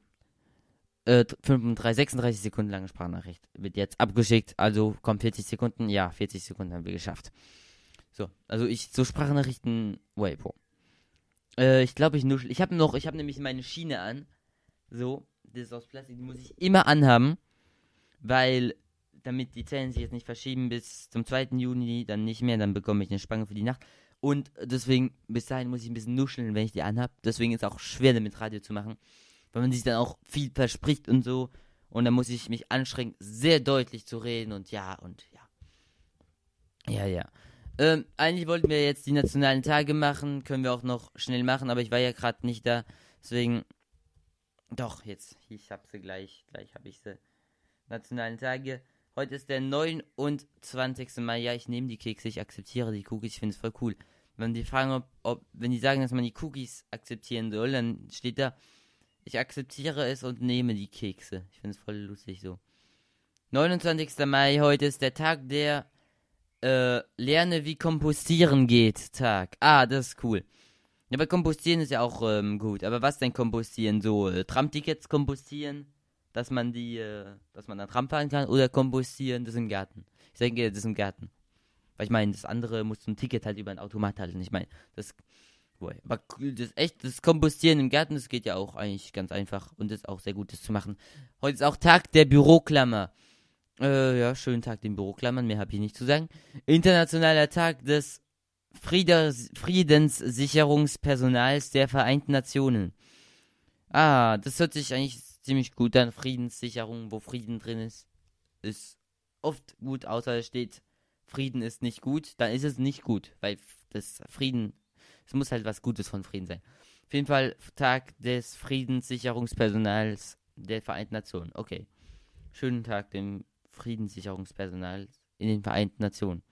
Äh, fünfunddreißig, sechsunddreißig Sekunden lange Sprachnachricht wird jetzt abgeschickt. Also kommt vierzig Sekunden. Ja, vierzig Sekunden haben wir geschafft. So, also ich, so Sprachnachrichten, ouais, boah. Äh, ich glaube, ich nuschel. Ich habe noch, ich habe nämlich meine Schiene an. So. Das ist aus Plastik, die muss ich immer anhaben, weil damit die Zellen sich jetzt nicht verschieben bis zum zweiten Juni, dann nicht mehr, dann bekomme ich eine Spange für die Nacht. Und deswegen, bis dahin muss ich ein bisschen nuscheln, wenn ich die anhab. Deswegen ist es auch schwer, damit Radio zu machen, weil man sich dann auch viel verspricht und so. Und dann muss ich mich anstrengen, sehr deutlich zu reden und ja, und ja. Ja, ja. Ähm, eigentlich wollten wir jetzt die nationalen Tage machen, können wir auch noch schnell machen, aber ich war ja gerade nicht da, deswegen... Doch, jetzt, ich hab sie gleich, gleich hab ich sie. Nationalen Tage. Heute ist der neunundzwanzigsten Mai. Ja, ich nehme die Kekse, ich akzeptiere die Cookies, ich finde es voll cool. Wenn die fragen, ob, ob, wenn die sagen, dass man die Cookies akzeptieren soll, dann steht da, ich akzeptiere es und nehme die Kekse. Ich finde es voll lustig so. neunundzwanzigsten Mai, heute ist der Tag der, äh, Lerne wie Kompostieren geht Tag. Ah, das ist cool. Ja, aber kompostieren ist ja auch ähm, gut. Aber was denn kompostieren? So äh, Tramtickets kompostieren, dass man die, äh, dass man da Tram fahren kann, oder kompostieren, das im Garten. Ich denke, das ist im Garten. Weil ich meine, das andere muss zum Ticket halt über einen Automat halten. Ich meine, das, boah, aber das echt, das Kompostieren im Garten, das geht ja auch eigentlich ganz einfach und ist auch sehr gut, das zu machen. Heute ist auch Tag der Büroklammer. Äh, ja, schönen Tag den Büroklammern, mehr hab ich nicht zu sagen. Internationaler Tag des Frieders, Friedenssicherungspersonals der Vereinten Nationen. Ah, das hört sich eigentlich ziemlich gut an. Friedenssicherung, wo Frieden drin ist, ist oft gut, außer es steht, Frieden ist nicht gut, dann ist es nicht gut, weil das Frieden, es muss halt was Gutes von Frieden sein. Auf jeden Fall Tag des Friedenssicherungspersonals der Vereinten Nationen. Okay, schönen Tag dem Friedenssicherungspersonal in den Vereinten Nationen.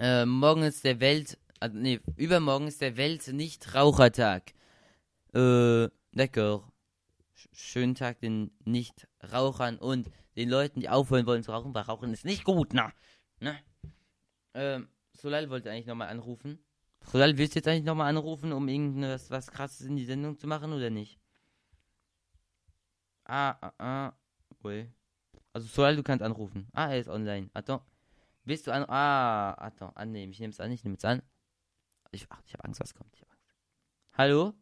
Äh, morgen ist der Welt... Also, nee, übermorgen ist der Welt-Nicht-Rauchertag. Äh, d'accord. Sch- schönen Tag den Nicht-Rauchern und den Leuten, die aufhören wollen zu rauchen, weil Rauchen ist nicht gut, na? Na? Äh, Solal wollte eigentlich nochmal anrufen. Solal, willst du jetzt eigentlich nochmal anrufen, um irgendwas was Krasses in die Sendung zu machen, oder nicht? Ah, ah, ah. Okay. Also, Solal, du kannst anrufen. Ah, er ist online. Attends. Willst du an... Ah, attends, annehmen. Ich nehme es an, ich nehme es an. Ich, ach, ich habe Angst, was kommt. Ich hab Angst. Hallo?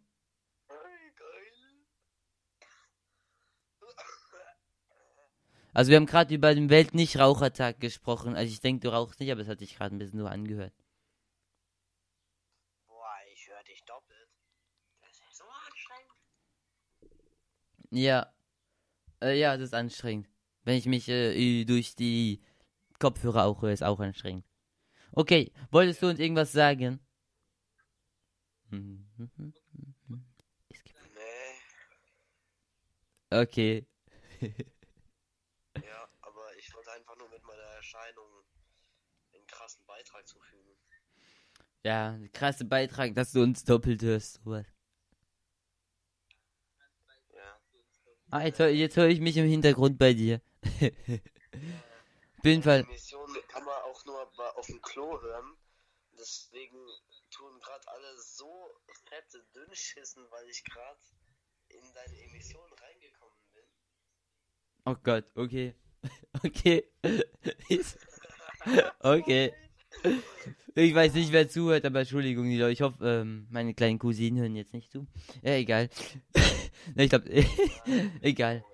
Also wir haben gerade über den Welt-Nicht-Rauchertag gesprochen. Also ich denke, du rauchst nicht, aber es hat dich gerade ein bisschen nur angehört. Boah, ich höre dich doppelt. Das ist so anstrengend. Ja. Äh, ja, das ist anstrengend. Wenn ich mich äh, durch die... Kopfhörer auch, ist auch anstrengend. Okay, wolltest du uns irgendwas sagen? Nee. Okay. Ja, aber ich wollte einfach nur mit meiner Erscheinung einen krassen Beitrag zufügen. Ja, einen krassen Beitrag, dass du uns doppelt hörst. Sowas. Ja. Ah, jetzt höre hör ich mich im Hintergrund bei dir. Auf jeden Fall. Die Mission kann man auch nur auf dem Klo hören. Deswegen tun gerade alle so fette Dünnschissen, weil ich gerade in deine Emission reingekommen bin. Oh Gott, okay. Okay. Okay. Ich weiß nicht, wer zuhört, aber Entschuldigung, ich hoffe, ähm, meine kleinen Cousinen hören jetzt nicht zu. Ja, egal. Ich glaube, egal.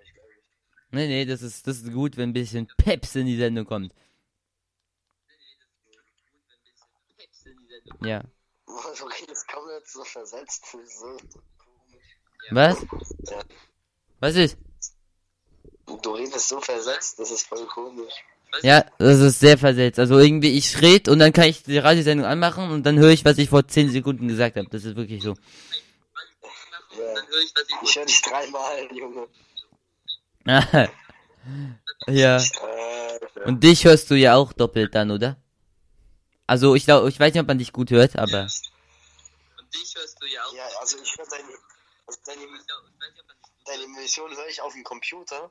Nee, nee, das ist, das ist gut, wenn ein bisschen Peps in die Sendung kommt. Ja. Okay, das kommt jetzt so versetzt. Was? Ja. Was ist? Du redest so versetzt, das ist voll komisch. Ja, das ist sehr versetzt. Also irgendwie, ich rede und dann kann ich die Radiosendung anmachen und dann höre ich, was ich vor zehn Sekunden gesagt habe. Das ist wirklich so. Ja. Ich höre dich dreimal, Junge. Ja. Und dich hörst du ja auch doppelt dann, oder? Also ich glaube, ich weiß nicht, ob man dich gut hört, aber... Und dich hörst du ja auch. Ja, also ich höre deine... Also deine, deine Mission höre ich auf dem Computer.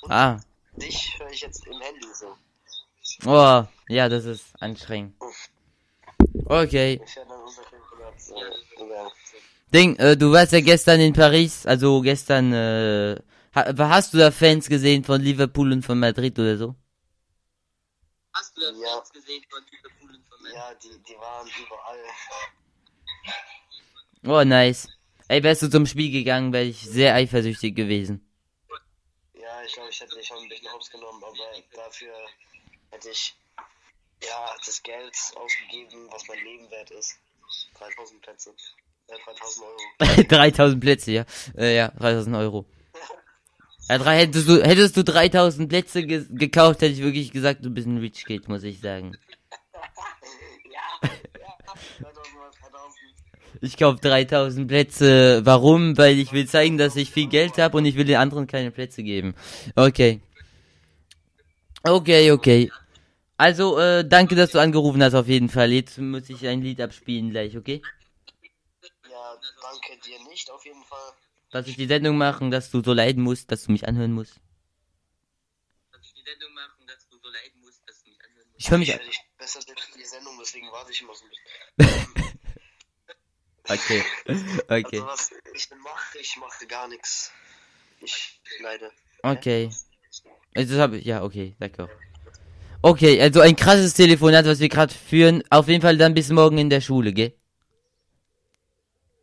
Und ah. Dich höre ich jetzt im Handy so. Oh, ja, das ist anstrengend. Okay. Ich höre dann unser Ding, äh, du warst ja gestern in Paris, also gestern, äh... Hast du da Fans gesehen von Liverpool und von Madrid oder so? Hast du da ja. Fans gesehen von Liverpool und von Madrid? Ja, die, die waren überall. Oh, nice. Ey, wärst du zum Spiel gegangen, wäre ich sehr eifersüchtig gewesen. Ja, ich glaube, ich hätte mich schon ein bisschen hops genommen, aber dafür hätte ich, ja, das Geld ausgegeben, was mein Leben wert ist. dreitausend Plätze. Äh, dreitausend Euro. dreitausend Plätze, ja. Äh, ja, dreitausend Euro. Ja, drei, hättest du, hättest du dreitausend Plätze ge- gekauft, hätte ich wirklich gesagt, du bist ein Rich Kid, muss ich sagen. Ja, ja, dreitausend. Ich kaufe dreitausend Plätze. Warum? Weil ich will zeigen, dass ich viel Geld habe und ich will den anderen keine Plätze geben. Okay. Okay, okay. Also, äh, danke, dass du angerufen hast auf jeden Fall. Jetzt muss ich ein Lied abspielen gleich, okay? Ja, danke dir nicht auf jeden Fall. Dass ich die Sendung machen, dass du so leiden musst, dass du mich anhören musst. Dass ich die Sendung machen, dass du so leiden musst, dass du mich anhören musst. Ich höre mich an. Ich höre besser die Sendung, deswegen warte ich immer so ein bisschen. Okay, okay. Also was ich mache, ich mache gar nichts. Ich leide. Okay. Also habe ich, ja, okay, d'accord. Okay, also ein krasses Telefonat, was wir gerade führen. Auf jeden Fall dann bis morgen in der Schule, gell?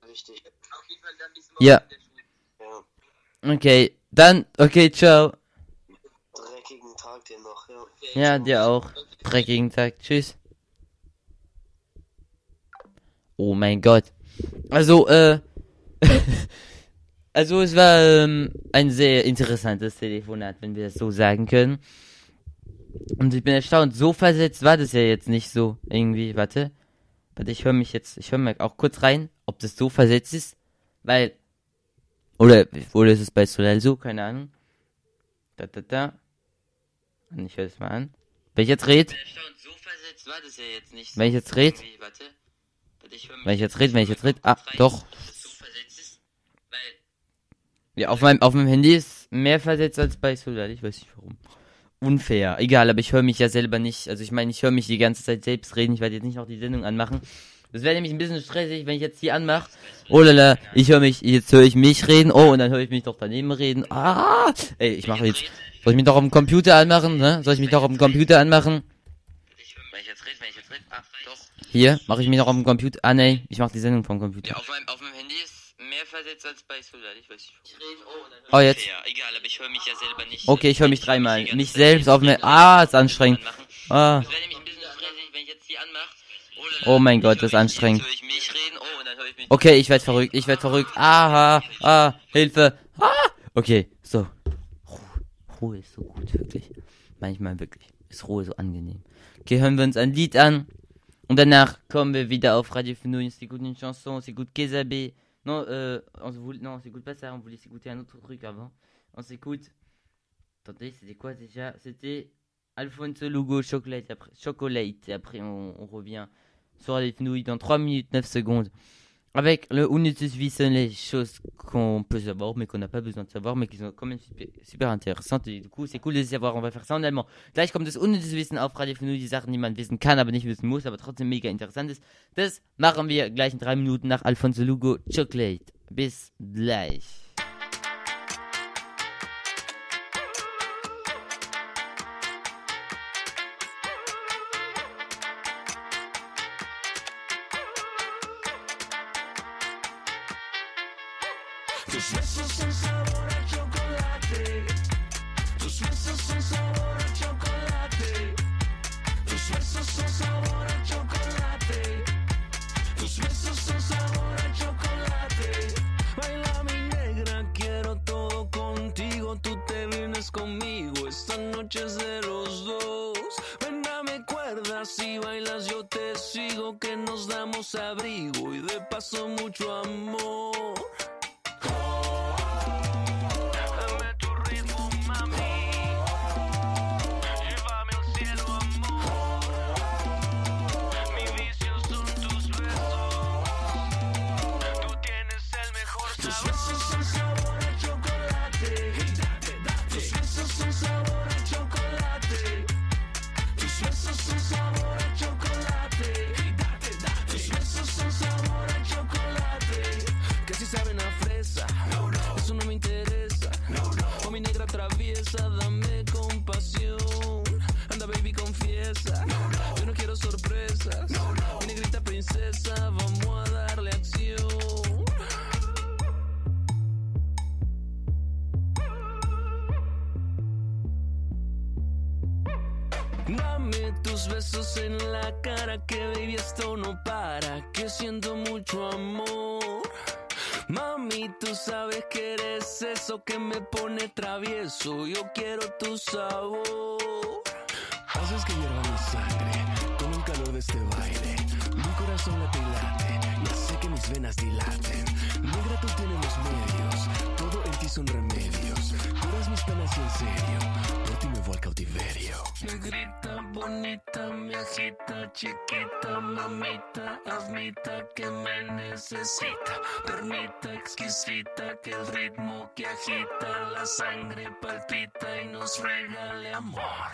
Richtig. Auf jeden Fall dann bis morgen ja. In der Schule. Okay, dann, okay, ciao. Dreckigen Tag dir noch, ja. Okay, ja, ciao. Dir auch. Dreckigen Tag, tschüss. Oh mein Gott. Also, äh, also es war ähm, ein sehr interessantes Telefonat, wenn wir das so sagen können. Und ich bin erstaunt, so versetzt war das ja jetzt nicht so, irgendwie, warte. Warte, ich höre mich jetzt, ich höre mir auch kurz rein, ob das so versetzt ist, weil... Oder, oder ist es bei Solal so? Keine Ahnung. Da, da, da. Und ich höre es mal an. Wenn ich jetzt rede. So ja wenn ich jetzt rede. Warte. Ich wenn ich jetzt rede, wenn ich jetzt rede. Ah, doch. So ist, weil ja, auf meinem, auf meinem Handy ist mehr versetzt als bei Solal. Ich weiß nicht warum. Unfair. Egal, aber ich höre mich ja selber nicht. Also ich meine, ich höre mich die ganze Zeit selbst reden. Ich werde jetzt nicht noch die Sendung anmachen. Das wäre nämlich ein bisschen stressig, wenn ich jetzt hier anmache. Oh lala, ich höre mich, jetzt höre ich mich reden. Oh, und dann höre ich mich doch daneben reden. Ah, ey, ich mache jetzt. Soll ich mich doch auf dem Computer anmachen, ne? Soll ich mich doch auf dem Computer anmachen? Wenn ich jetzt rede, wenn ich jetzt rede. Ah, doch. Hier, mache ich mich noch auf dem Computer. Ah, nee, ich mache die Sendung vom Computer. Ja, auf meinem, auf meinem Handy ist mehr versetzt als bei Solal. Ich weiß nicht. Ich rede, oh, und dann hör oh, jetzt. Ja, egal, aber ich höre mich ja selber nicht. Okay, ich höre mich dreimal. Mich selbst auf eine. Ah, ist anstrengend. Ah. Das wäre nämlich ein bisschen stressig, wenn ich jetzt hier anmache. Oh mein Gott, das ist anstrengend. Okay, ich werd verrückt, ich werd verrückt. Aha, ah, Hilfe. Ah. Okay, so. Ruhe, Ruhe ist so gut, wirklich. Manchmal wirklich. Ist Ruhe so angenehm. Okay, hören wir uns ein Lied an. Und danach kommen wir wieder auf Radio Fenouille. C'est une chanson, c'est good Kézabé. Non, euh, on voulait, non, c'est good pas ça, on voulait écouter un autre truc avant. On s'écoute. Attendez, c'était quoi déjà? C'était Alphonse Lugo, Chocolate, après, Chocolate, et après on, on revient sur les fenouilles dans trois minutes neuf secondes avec le Unnützes Wissen, les choses qu'on peut savoir mais qu'on n'a pas besoin de savoir mais qui sont quand même super, super intéressantes et du coup c'est cool de les savoir, on va faire ça en allemand. Gleich kommt das Unnützes Wissen auf Radio Fenouille, die Sachen, die man wissen kann, aber nicht wissen muss, aber trotzdem mega interessant ist. Das machen wir gleich in drei Minuten nach Alphonse Lugo, Chocolate. Bis gleich. Tus besos son sabor a chocolate. Tus besos son sabor a chocolate. Tus besos son sabor a chocolate. Tus besos son sabor a chocolate. Baila mi negra, quiero todo contigo. Tú te vienes conmigo, esta noche es de los dos. Ven, dame cuerda, si bailas yo te sigo, que nos damos abrigo y de paso mucho amor. Dame compasión. Anda baby, confiesa. No, no. Yo no quiero sorpresas. No, no. Mi negrita princesa, vamos a darle acción. Dame tus besos en la cara, que baby esto no para, que siento mucho amor. Mami, tú sabes que eres eso que me pone travieso. Yo quiero tu sabor. Haces que hierva mi sangre con el calor de este baile. Mi corazón late y late, ya sé que mis venas dilaten. Negra, tú tienes los medios, todo en ti son remedios. Curas mis penas y en serio, por ti me voy al cautiverio. Negrita bonita, mi hijita chiquita, mamita, admita que me necesita. Permita exquisita que el ritmo que agita la sangre palpita y nos regale amor.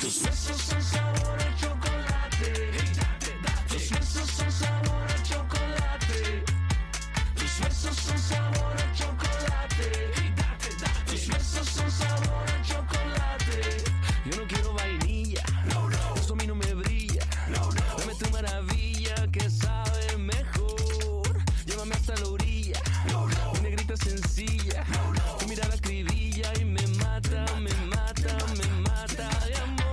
Tus besos son sabor a chocolate. Tus besos son sabor a chocolate. Tus besos son sabor a chocolate. Tus besos son sabor a chocolate. Yo no quiero vainilla, no, no. Eso a mí no me brilla, no, no. Dame tu maravilla que sabe mejor. Llévame hasta la orilla, no, no. Mi negrita sencilla, no, no. Tu mirada acribilla y me mata, me mata, me mata, me mata, me mata de amor.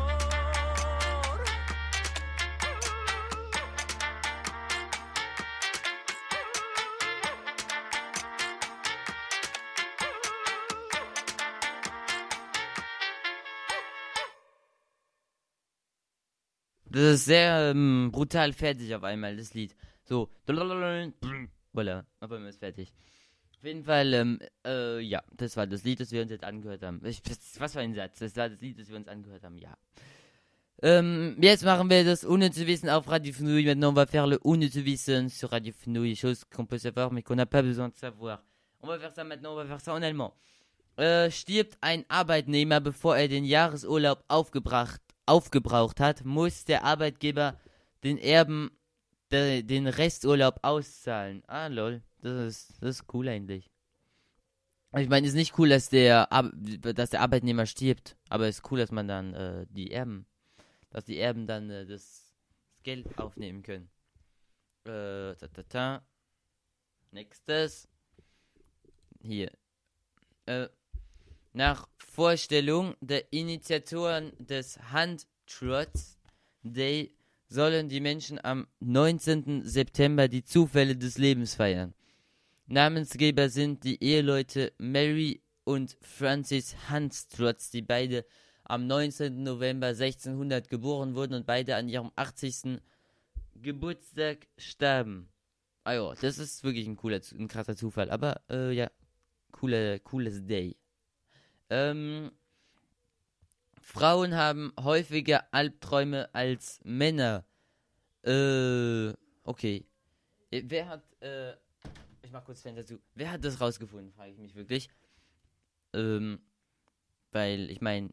Das ist sehr ähm, brutal fertig auf einmal, das Lied. So, voilà, auf einmal ist fertig. Auf jeden Fall, ähm, äh, ja, das war das Lied, das wir uns jetzt angehört haben. Ich, was für ein Satz, das war das Lied, das wir uns angehört haben, ja. Ähm, jetzt machen wir das Unnützes Wissen auf Radio Fenouille. Maintenant, on va faire le Unnützes Wissen sur Radio Fenouille. Chose qu'on peut savoir, mais qu'on n'a pas besoin de savoir. On va faire ça maintenant, on va faire ça en allemand. Äh, stirbt ein Arbeitnehmer, bevor er den Jahresurlaub aufgebracht aufgebraucht hat, muss der Arbeitgeber den Erben de, den Resturlaub auszahlen. Ah, lol. Das ist, das ist cool eigentlich. Ich meine, es ist nicht cool, dass der, Ar- dass der Arbeitnehmer stirbt, aber es ist cool, dass man dann äh, die Erben, dass die Erben dann äh, das, das Geld aufnehmen können. Äh, ta, ta, ta. Nächstes. Hier. Äh, Nach Vorstellung der Initiatoren des Handtrots Day sollen die Menschen am neunzehnten September die Zufälle des Lebens feiern. Namensgeber sind die Eheleute Mary und Francis Handtrotz, die beide am neunzehnten November sechzehnhundert geboren wurden und beide an ihrem achtzigsten Geburtstag starben. Ah ja, das ist wirklich ein cooler, ein krasser Zufall, aber äh, ja, cooler, cooles Day. Ähm, Frauen haben häufiger Albträume als Männer. Äh, okay. Wer hat, äh, ich mach kurz Fenster zu. Wer hat das rausgefunden, frage ich mich wirklich. Ähm, weil, ich meine,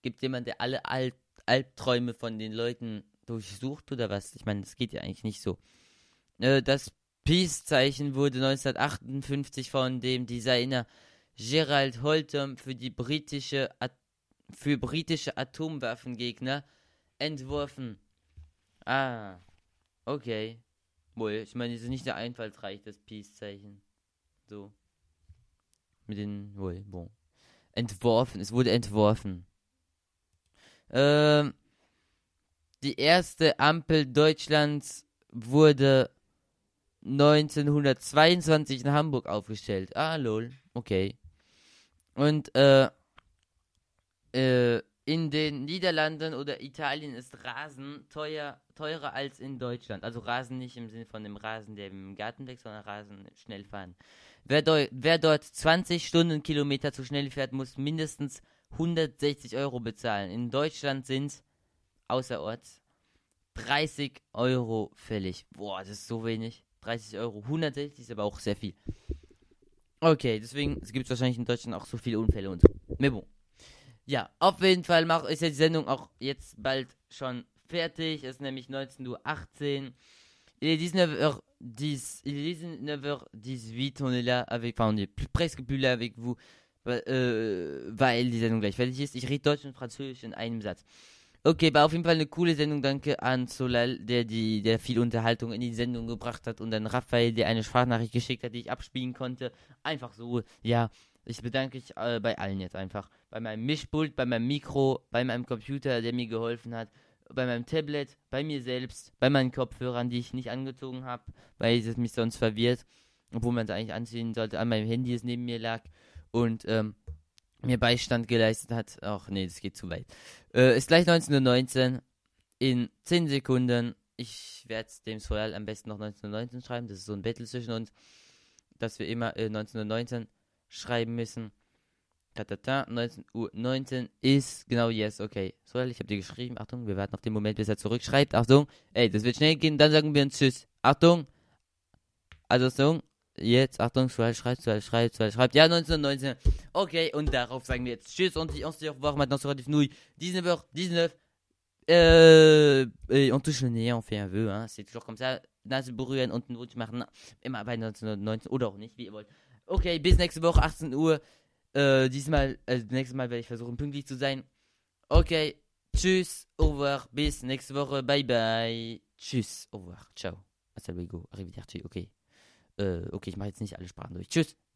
gibt jemand, der alle Al- Albträume von den Leuten durchsucht oder was? Ich meine, das geht ja eigentlich nicht so. Äh, das Peace-Zeichen wurde neunzehnhundertachtundfünfzig von dem Designer Gerald Holtham für die britische At- für britische Atomwaffengegner entworfen. Ah, okay. Obwohl, ich meine, das ist nicht sehr einfallsreich, das Peace-Zeichen. So. Mit den, wohl, bon. Entworfen, es wurde entworfen. Ähm, die erste Ampel Deutschlands wurde neunzehnhundertzweiundzwanzig in Hamburg aufgestellt. Ah, lol, okay. Und äh, äh, in den Niederlanden oder Italien ist Rasen teuer, teurer als in Deutschland. Also Rasen nicht im Sinne von dem Rasen, der im Garten wächst, sondern Rasen schnell fahren. Wer, do- wer dort zwanzig Stundenkilometer zu schnell fährt, muss mindestens hundertsechzig Euro bezahlen. In Deutschland sind außerorts dreißig Euro fällig. Boah, das ist so wenig. dreißig Euro. hundertsechzig ist aber auch sehr viel. Okay, deswegen gibt es wahrscheinlich in Deutschland auch so viele Unfälle und so. Mais bon. Ja, auf jeden Fall mach, ist ja die Sendung auch jetzt bald schon fertig. Es ist nämlich neunzehn Uhr achtzehn. Il est dix-neuf heures dix. Il est dix-neuf heures dix-huit. On est là avec... Enfin, on est plus, presque plus là avec vous. Euh, weil die Sendung gleich fertig ist. Ich rede Deutsch und Französisch in einem Satz. Okay, war auf jeden Fall eine coole Sendung. Danke an Solal, der die, der viel Unterhaltung in die Sendung gebracht hat. Und an Raphael, der eine Sprachnachricht geschickt hat, die ich abspielen konnte. Einfach so, ja. Ich bedanke mich äh, bei allen jetzt einfach. Bei meinem Mischpult, bei meinem Mikro, bei meinem Computer, der mir geholfen hat. Bei meinem Tablet, bei mir selbst, bei meinen Kopfhörern, die ich nicht angezogen habe, weil es mich sonst verwirrt. Obwohl man es eigentlich anziehen sollte. An meinem Handy, das neben mir lag. Und ähm, mir Beistand geleistet hat. Ach nee, das geht zu weit. Äh, ist gleich neunzehn Uhr neunzehn. In zehn Sekunden. Ich werde dem Solal am besten noch neunzehn Uhr neunzehn schreiben. Das ist so ein Battle zwischen uns. Dass wir immer äh, neunzehn Uhr neunzehn schreiben müssen. Tatata, neunzehn Uhr neunzehn ist genau, yes, okay. Solal, ich habe dir geschrieben. Achtung, wir warten auf den Moment, bis er zurückschreibt. Achtung, ey, das wird schnell gehen. Dann sagen wir uns tschüss. Achtung. Also Achtung. Jetzt, Achtung, Solal schreibt, Solal schreibt, Solal schreibt. Ja, neunzehn Uhr neunzehn. Okay, und darauf sagen wir jetzt tschüss. Und on se dit au revoir maintenant sur Radio Fenouille. dix-neuf Uhr dix-neuf. Euh, on touche le nez, on fait un vœu. Hein. C'est toujours comme ça. Nase berühren und einen Wunsch machen. Immer bei neunzehn Uhr neunzehn oder auch nicht, wie ihr wollt. Okay, bis nächste Woche, achtzehn Uhr. Äh, diesmal, äh, nächstes Mal werde ich versuchen, pünktlich zu sein. Okay, tschüss, au revoir, bis nächste Woche, bye bye. Tschüss, au revoir, ciao. Hasta luego, arrivederci, okay. Äh, okay, ich mache jetzt nicht alle Sprachen durch. Tschüss.